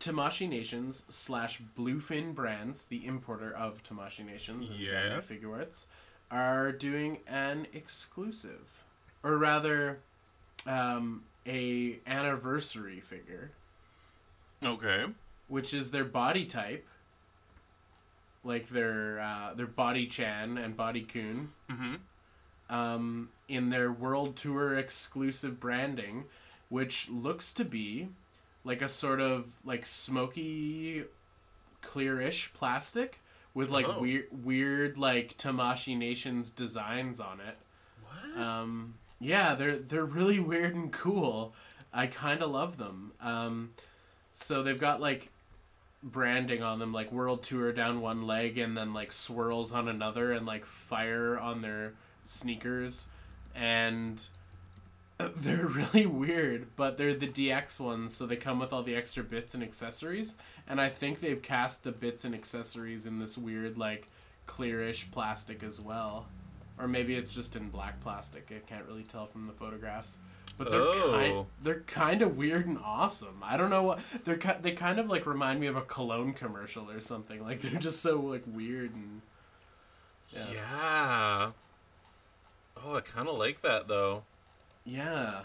Tamashi Nations / Bluefin Brands, the importer of Tamashi Nations and Bandai Figuarts, are doing an exclusive, or rather, a anniversary figure. Okay. Which is their body type, like their Body Chan and Body Kun, in their World Tour exclusive branding, which looks to be like a sort of like smoky, clearish plastic with like weird like Tamashi Nations designs on it. What? Yeah, they're really weird and cool. I kind of love them. So they've got like branding on them, like World Tour down one leg and then like swirls on another and like fire on their sneakers, and they're really weird, but they're the DX ones, so they come with all the extra bits and accessories, and I think they've cast the bits and accessories in this weird like clearish plastic as well, or maybe it's just in black plastic. I can't really tell from the photographs. But they're kind of weird and awesome. I don't know what they kind of like remind me of a cologne commercial or something. Like they're just so like weird and yeah. Oh, I kind of like that though. Yeah.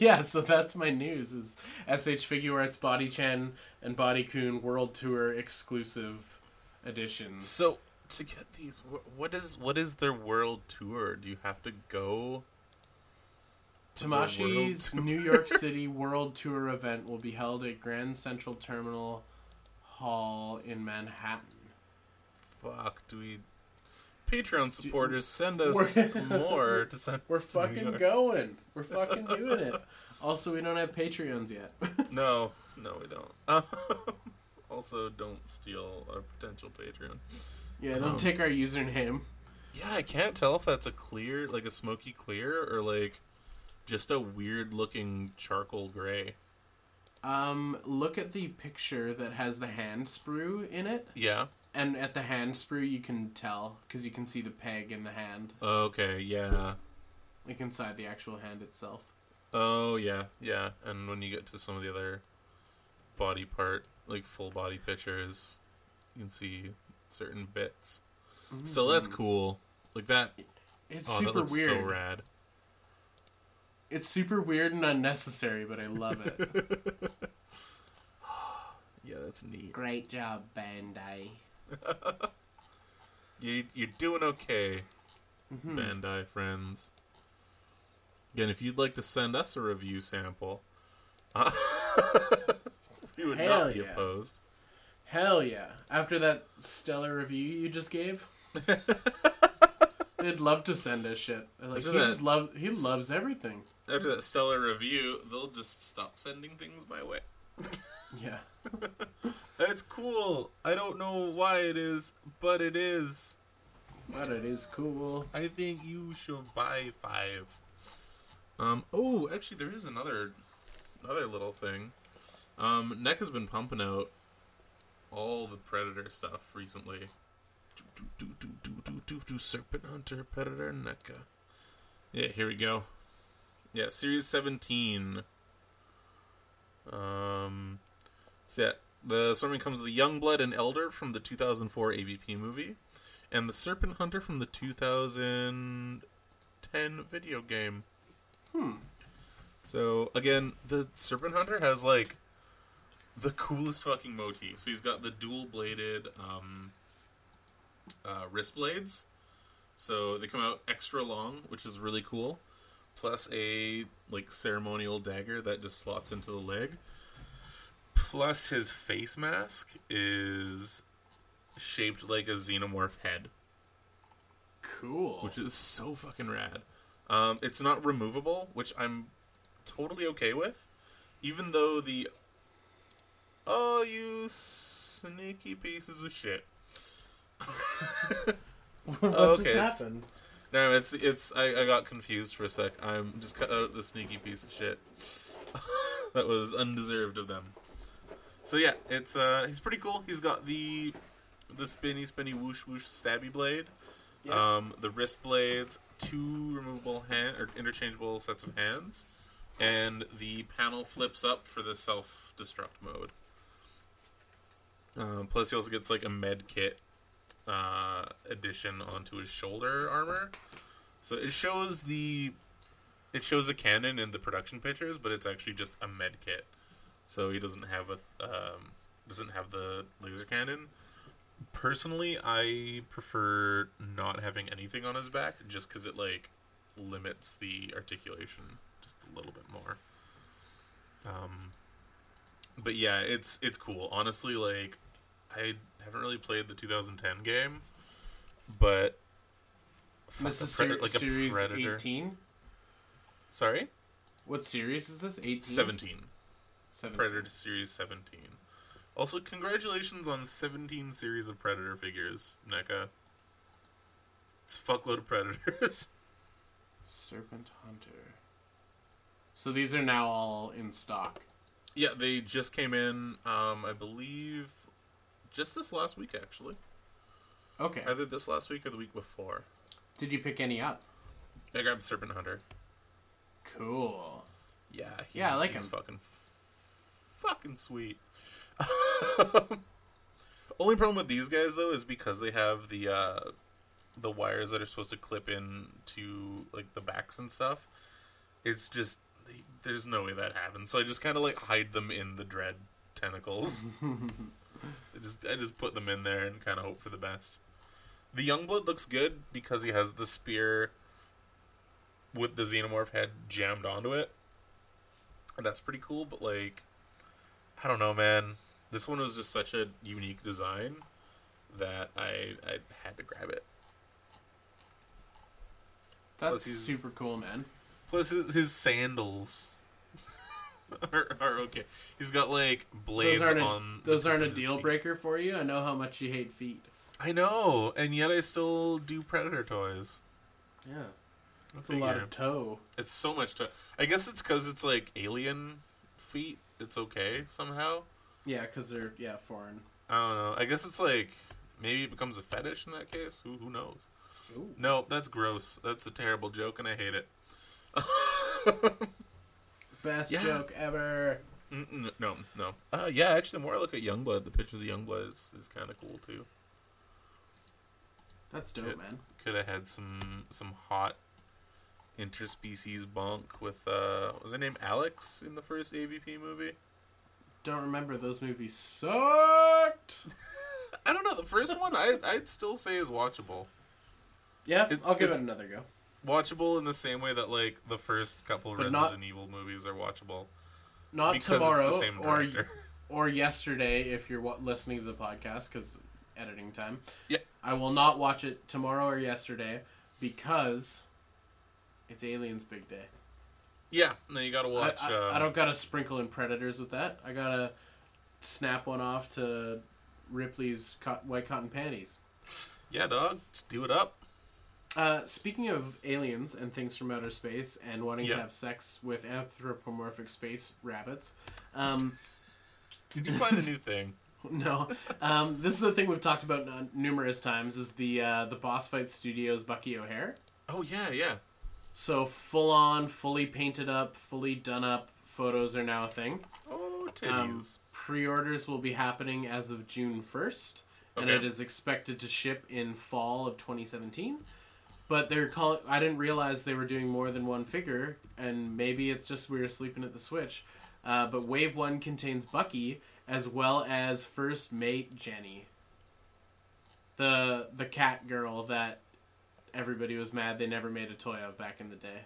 Yeah. So that's my news: is SH Figuarts Body Chan and Body Kun World Tour exclusive edition. So to get these, what is their World Tour? Do you have to go? Tamashi's New York City World Tour event will be held at Grand Central Terminal Hall in Manhattan. Fuck, do we... Patreon supporters, send us more to send us to fucking New York. Going. We're fucking doing it. Also, we don't have Patreons yet. No, we don't. Also, don't steal our potential Patreon. Yeah, don't take our username. Yeah, I can't tell if that's a clear, like a smoky clear, or like... just a weird-looking charcoal gray. Look at the picture that has the hand sprue in it. Yeah. And at the hand sprue, you can tell, because you can see the peg in the hand. Okay, yeah. Like inside the actual hand itself. Oh, yeah, yeah. And when you get to some of the other body part, like full-body pictures, you can see certain bits. Mm-hmm. So that's cool. Like that... It's super that looks weird. So rad. It's super weird and unnecessary, but I love it. Yeah, that's neat. Great job, Bandai. You're doing okay, Bandai friends. Again, if you'd like to send us a review sample, we would not be opposed. Hell yeah. After that stellar review you just gave... They'd love to send us shit. Like, he loves everything. After that stellar review, they'll just stop sending things my way. Yeah. That's cool. I don't know why it is, but it is. But it is cool. I think you should buy 5. Oh, actually, there is another another little thing. NECA's been pumping out all the Predator stuff recently. Serpent Hunter, Predator, NECA. Yeah, here we go. Yeah, Series 17. So yeah, the Stormy comes with the Youngblood and Elder from the 2004 AVP movie, and the Serpent Hunter from the 2010 video game. So, again, the Serpent Hunter has, like, the coolest fucking motif. So he's got the dual-bladed wrist blades. So they come out extra long, which is really cool. Plus a, like, ceremonial dagger that just slots into the leg. Plus his face mask is shaped like a xenomorph head. Cool. Which is so fucking rad. It's not removable, which I'm totally okay with. Even though the... Oh, you sneaky pieces of shit. What just happened? No, it's. I got confused for a sec. I'm just cut out the sneaky piece of shit. That was undeserved of them. So yeah, it's he's pretty cool. He's got the spinny whoosh whoosh stabby blade, yeah. The wrist blades, two removable hand or interchangeable sets of hands, and the panel flips up for the self-destruct mode. Plus, he also gets like a med kit addition onto his shoulder armor. So it shows a cannon in the production pictures, but it's actually just a med kit. So he doesn't have the laser cannon. Personally, I prefer not having anything on his back, just because it like limits the articulation just a little bit more. But yeah, it's cool. Honestly, like I haven't really played the 2010 game, but this is series 18. Sorry, what series is this? 18? 17. 17. Predator to Series 17. Also, congratulations on 17 series of Predator figures, NECA. It's a fuckload of Predators. Serpent Hunter. So these are now all in stock. Yeah, they just came in, I believe, just this last week, actually. Okay. Either this last week or the week before. Did you pick any up? I grabbed Serpent Hunter. Cool. Yeah, I like him. Fucking sweet. Only problem with these guys though is because they have the wires that are supposed to clip in to like the backs and stuff. It's just there's no way that happens. So I just kind of like hide them in the dread tentacles. I just put them in there and kind of hope for the best. The Youngblood looks good because he has the spear with the xenomorph head jammed onto it. And that's pretty cool, but like I don't know, man. This one was just such a unique design that I had to grab it. That's super cool, man. Plus his sandals are okay. He's got like blades on. Those aren't a deal breaker for you? I know how much you hate feet. I know, and yet I still do Predator toys. Yeah. That's a lot of toe. It's so much toe. I guess it's because it's like alien feet. It's okay somehow. Yeah, because they're foreign. I don't know. I guess it's like maybe it becomes a fetish in that case. Who knows? Ooh. No, that's gross. That's a terrible joke, and I hate it. Best joke ever. No. Actually, the more I look at Youngblood, the pictures of Youngblood is kind of cool too. That's dope, man. Could have had some hot interspecies bonk with what was her name, Alex, in the first AVP movie. Don't remember, those movies sucked. I don't know, the first one I'd still say is watchable. Yeah, I'll give it another go. Watchable in the same way that like the first couple but Resident Evil movies are watchable. Not tomorrow or yesterday if you're listening to the podcast because editing time. Yeah, I will not watch it tomorrow or yesterday because. It's Aliens Big Day. Yeah, no, you gotta watch... I don't gotta sprinkle in Predators with that. I gotta snap one off to Ripley's White Cotton Panties. Yeah, dog. Just do it up. Speaking of aliens and things from outer space and wanting to have sex with anthropomorphic space rabbits. Did you find a new thing? No. This is a thing we've talked about numerous times, is the Boss Fight Studios Bucky O'Hare. Oh, yeah, yeah. So full-on, fully painted up, fully done-up photos are now a thing. Oh, titties. Pre-orders will be happening as of June 1st, and it is expected to ship in fall of 2017. But they're I didn't realize they were doing more than one figure, and maybe it's just we were sleeping at the Switch. But Wave 1 contains Bucky, as well as First Mate Jenny. The cat girl that everybody was mad they never made a toy of back in the day.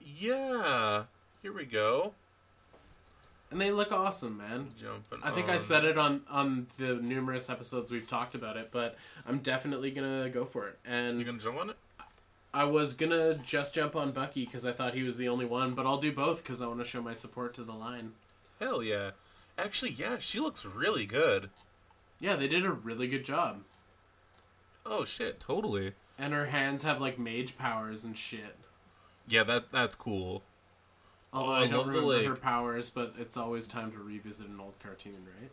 Yeah. Here we go. And they look awesome, man. I think I said it on the numerous episodes we've talked about it, but I'm definitely going to go for it. And you going to jump on it? I was going to just jump on Bucky because I thought he was the only one, but I'll do both because I want to show my support to the line. Hell yeah. Actually, yeah, she looks really good. Yeah, they did a really good job. Oh, shit, totally. And her hands have, like, mage powers and shit. Yeah, that's cool. Although I don't remember her powers, but it's always time to revisit an old cartoon, right?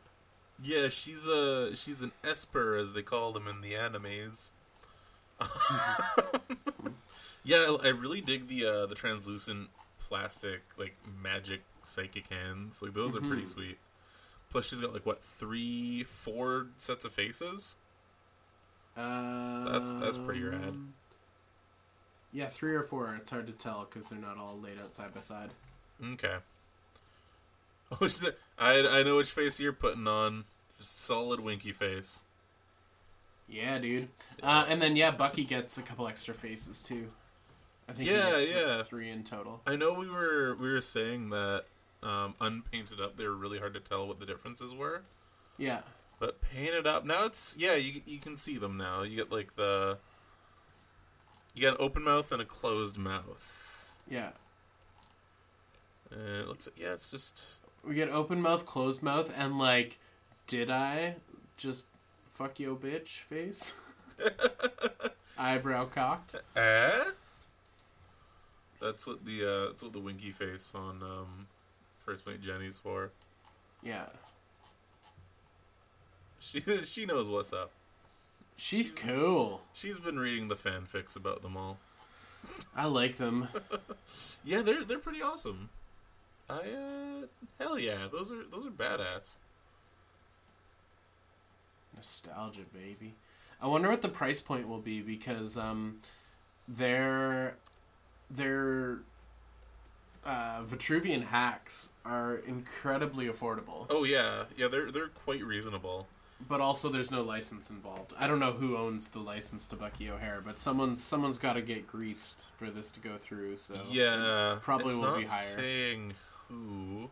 Yeah, she's an Esper, as they call them in the animes. Yeah, I really dig the translucent plastic, like, magic psychic hands. Like, those are pretty sweet. Plus, she's got, like, what, 3, 4 sets of faces? So that's pretty rad. Yeah, 3 or 4. It's hard to tell because they're not all laid out side by side. Okay. Oh, I know which face you're putting on. Just solid winky face. Yeah, dude. And then Bucky gets a couple extra faces too. I think he gets 3 in total. I know we were saying that unpainted up they were really hard to tell what the differences were. Yeah. But painted up now, it's you can see them now. You get like you got an open mouth and a closed mouth. Yeah. And it looks like it's just we get open mouth, closed mouth, and like, did I just fuck yo bitch face? Eyebrow cocked. That's what the winky face on First Mate Jenny's for. Yeah. She knows what's up. She's cool. She's been reading the fanfics about them all. I like them. Yeah, they're pretty awesome. Hell yeah, those are badass. Nostalgia, baby. I wonder what the price point will be because their Vitruvian hacks are incredibly affordable. Oh yeah, they're quite reasonable. But also, there's no license involved. I don't know who owns the license to Bucky O'Hare, but someone's got to get greased for this to go through. So yeah, probably will be higher. It's not saying who.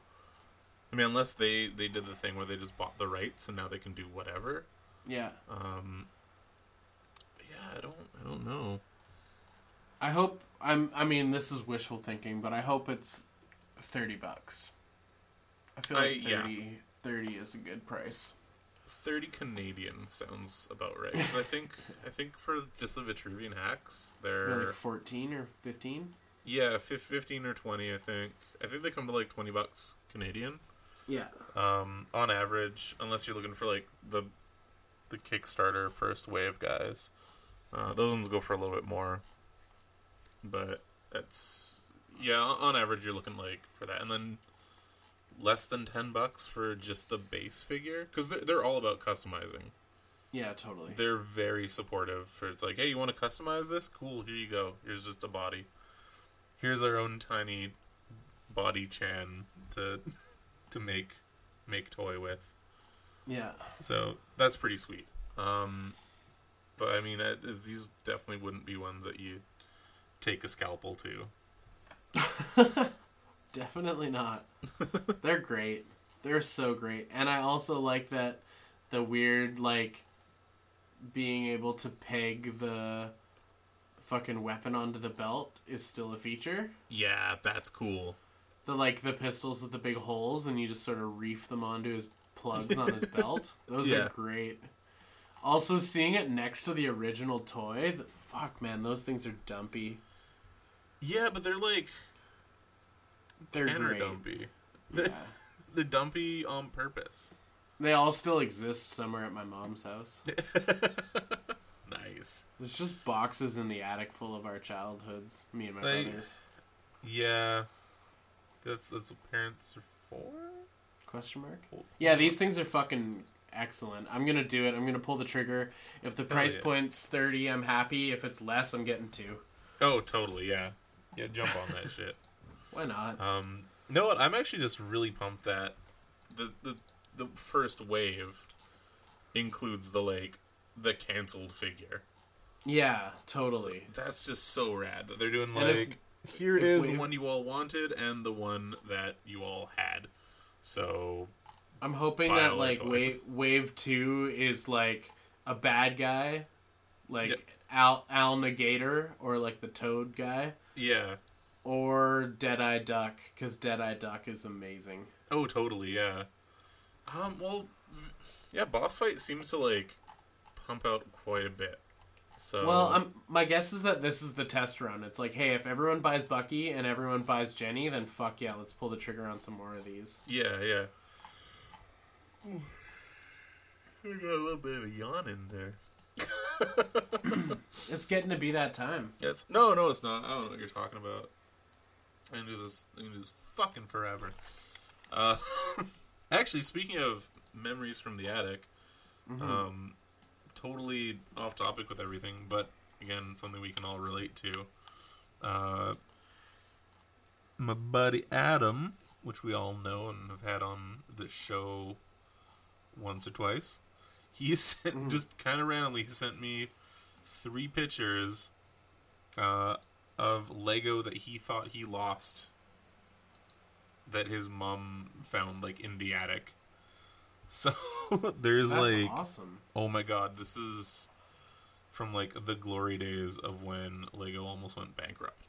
I mean, unless they did the thing where they just bought the rights and now they can do whatever. Yeah. Yeah, I don't know. I hope I mean, this is wishful thinking, but I hope it's $30. I feel like 30 is a good price. 30 Canadian sounds about right. Because I think for just the Vitruvian hacks, they're like 14 or 15? Yeah, 15 or 20, I think. I think they come to like $20 Canadian. Yeah. On average, unless you're looking for like the Kickstarter first wave guys. Those ones go for a little bit more. But that's on average you're looking like for that. And then less than $10 for just the base figure because they're all about customizing. Yeah, totally. They're very supportive. For it's like, hey, you want to customize this? Cool, here you go. Here's just a body. Here's our own tiny Body Chan to make toy with. Yeah. So that's pretty sweet. But I mean, these definitely wouldn't be ones that you take a scalpel to. Definitely not. They're great. They're so great. And I also like that the weird, like, being able to peg the fucking weapon onto the belt is still a feature. Yeah, that's cool. The pistols with the big holes and you just sort of reef them onto his plugs on his belt. Those are great. Also, seeing it next to the original toy, fuck, man, those things are dumpy. Yeah, but they're like... They're Kenner dumpy. Yeah. They're dumpy on purpose. They all still exist somewhere at my mom's house. Nice. There's just boxes in the attic full of our childhoods, me and my brothers. Yeah. That's what parents are for? Question mark? Yeah, these things are fucking excellent. I'm going to do it. I'm going to pull the trigger. If the price point's 30, I'm happy. If it's less, I'm getting 2. Oh, totally, yeah. Yeah, jump on that shit. Why not? You know what? I'm actually just really pumped that the first wave includes the canceled figure. Yeah, totally. So that's just so rad that they're doing here is the one you all wanted and the one that you all had. So I'm hoping that wave two is a bad guy, Al Negator or the Toad guy. Yeah. Or Deadeye Duck, because Deadeye Duck is amazing. Oh, totally, yeah. Boss fight seems to pump out quite a bit. So my guess is that this is the test run. It's hey, if everyone buys Bucky and everyone buys Jenny, then fuck yeah, let's pull the trigger on some more of these. Yeah, yeah. Ooh. We got a little bit of a yawn in there. It's getting to be that time. Yes. No, it's not. I don't know what you're talking about. I can do this fucking forever. Actually, speaking of memories from the attic, totally off topic with everything, but again, something we can all relate to. My buddy Adam, which we all know and have had on the show once or twice, he sent, just kind of randomly, he sent me 3 pictures of Lego that he thought he lost that his mom found, in the attic. So, that's awesome. Oh my god, this is from, the glory days of when Lego almost went bankrupt.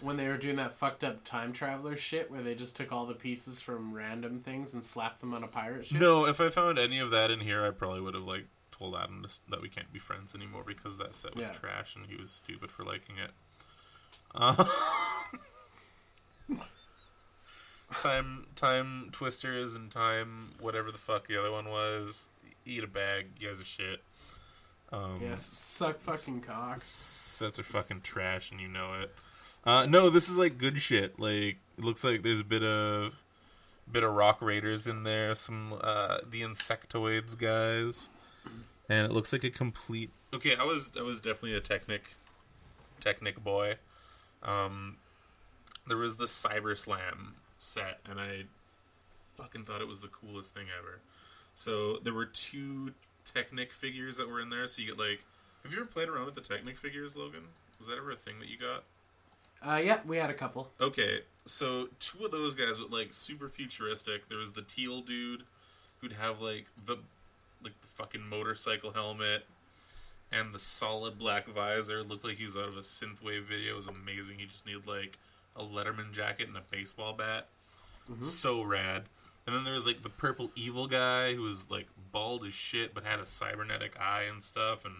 When they were doing that fucked up time traveler shit where they just took all the pieces from random things and slapped them on a pirate ship? No, if I found any of that in here, I probably would have, told Adam that we can't be friends anymore because that set was trash and he was stupid for liking it. Time twisters and time whatever the fuck the other one was. Eat a bag, you guys are shit. Yes, suck fucking cock. Sets are fucking trash and you know it. No, this is good shit. It looks like there's a bit of Rock Raiders in there, some the Insectoids guys, and it looks like a complete. Okay, I was definitely a technic boy. There was the Cyber Slam set, and I fucking thought it was the coolest thing ever. So there were 2 Technic figures that were in there. So you get have you ever played around with the Technic figures, Logan? Was that ever a thing that you got? Yeah, we had a couple. Okay, so 2 of those guys were, super futuristic. There was the teal dude who'd have, the fucking motorcycle helmet and the solid black visor. Looked like he was out of a synthwave video. It was amazing. He just needed, a Letterman jacket and a baseball bat. Mm-hmm. So rad. And then there was, the purple evil guy who was, bald as shit but had a cybernetic eye and stuff and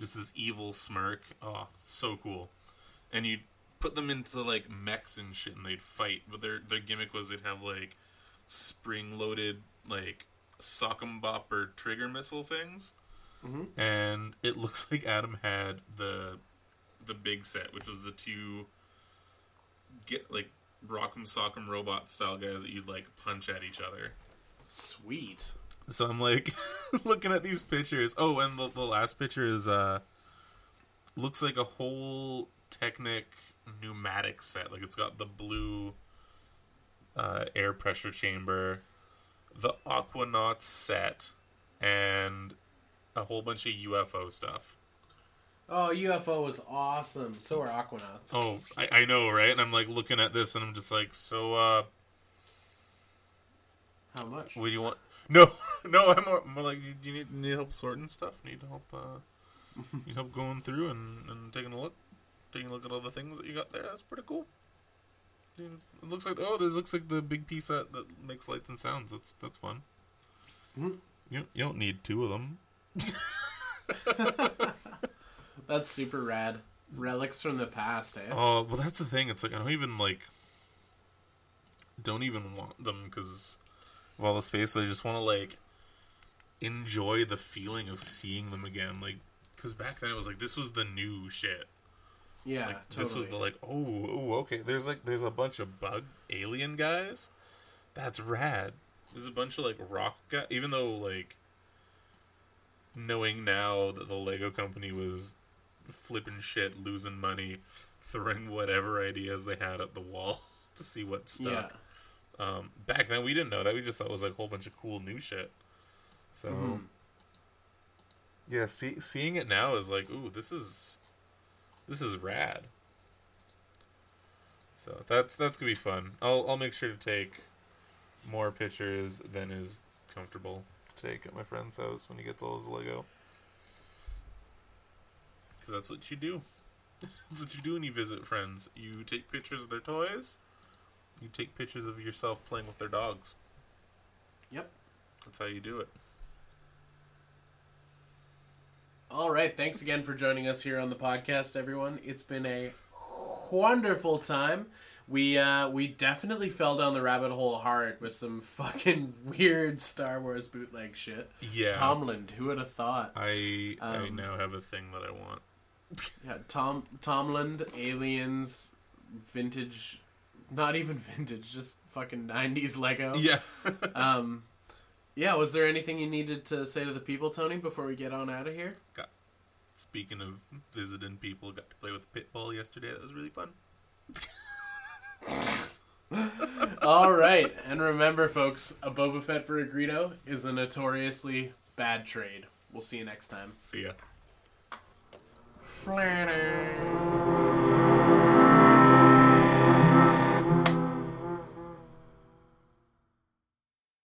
just this evil smirk. Oh, so cool. And you'd put them into mechs and shit and they'd fight, but their gimmick was they'd have spring-loaded sock'em bopper trigger missile things. Mm-hmm. And it looks like Adam had the big set, which was the 2 rock'em sock'em robot style guys that you'd punch at each other. Sweet. So I'm looking at these pictures. Oh, and the last picture is looks like a whole Technic pneumatic set. It's got the blue air pressure chamber, the Aquanauts set, and a whole bunch of UFO stuff. Oh, UFO was awesome. So are Aquanauts. Oh, I know, right? And I'm looking at this and I'm just so how much? What do you want? No, I'm more you need help sorting stuff? Need help going through and taking a look? Taking a look at all the things that you got there. That's pretty cool. It looks this looks like the big piece that makes lights and sounds. That's fun. Mm-hmm. You don't need 2 of them. That's super rad. Relics from the past, eh? Oh, well, that's the thing. It's like, I don't even want them because of all the space, but I just want to, like, enjoy the feeling of seeing them again. Like, because back then it was like, this was the new shit. Yeah, like, totally. This was the, like, oh, okay, there's a bunch of bug alien guys. That's rad. There's a bunch of, like, rock guys. Even though, like, knowing now that the Lego company was flipping shit, losing money, throwing whatever ideas they had at the wall to see what stuck. Yeah. Back then, we didn't know that. We just thought it was, like, a whole bunch of cool new shit. So, yeah, seeing it now is like, ooh, this is rad. So that's gonna be fun. I'll make sure to take more pictures than is comfortable to take at my friend's house when he gets all his Lego. Because that's what you do. That's what you do when you visit friends. You take pictures of their toys. You take pictures of yourself playing with their dogs. Yep. That's how you do it. All right. Thanks again for joining us here on the podcast, everyone. It's been a wonderful time. We definitely fell down the rabbit hole hard with some fucking weird Star Wars bootleg shit. Yeah. Tomland, who would have thought? I now have a thing that I want. Yeah, Tomland, Aliens, vintage, not even vintage, just fucking 90s Lego. Yeah. Yeah, was there anything you needed to say to the people, Tony, before we get on out of here? God. Speaking of visiting people, got to play with the Pitbull yesterday. That was really fun. All right, and remember, folks, a Boba Fett for a Greedo is a notoriously bad trade. We'll see you next time. See ya. Flanner.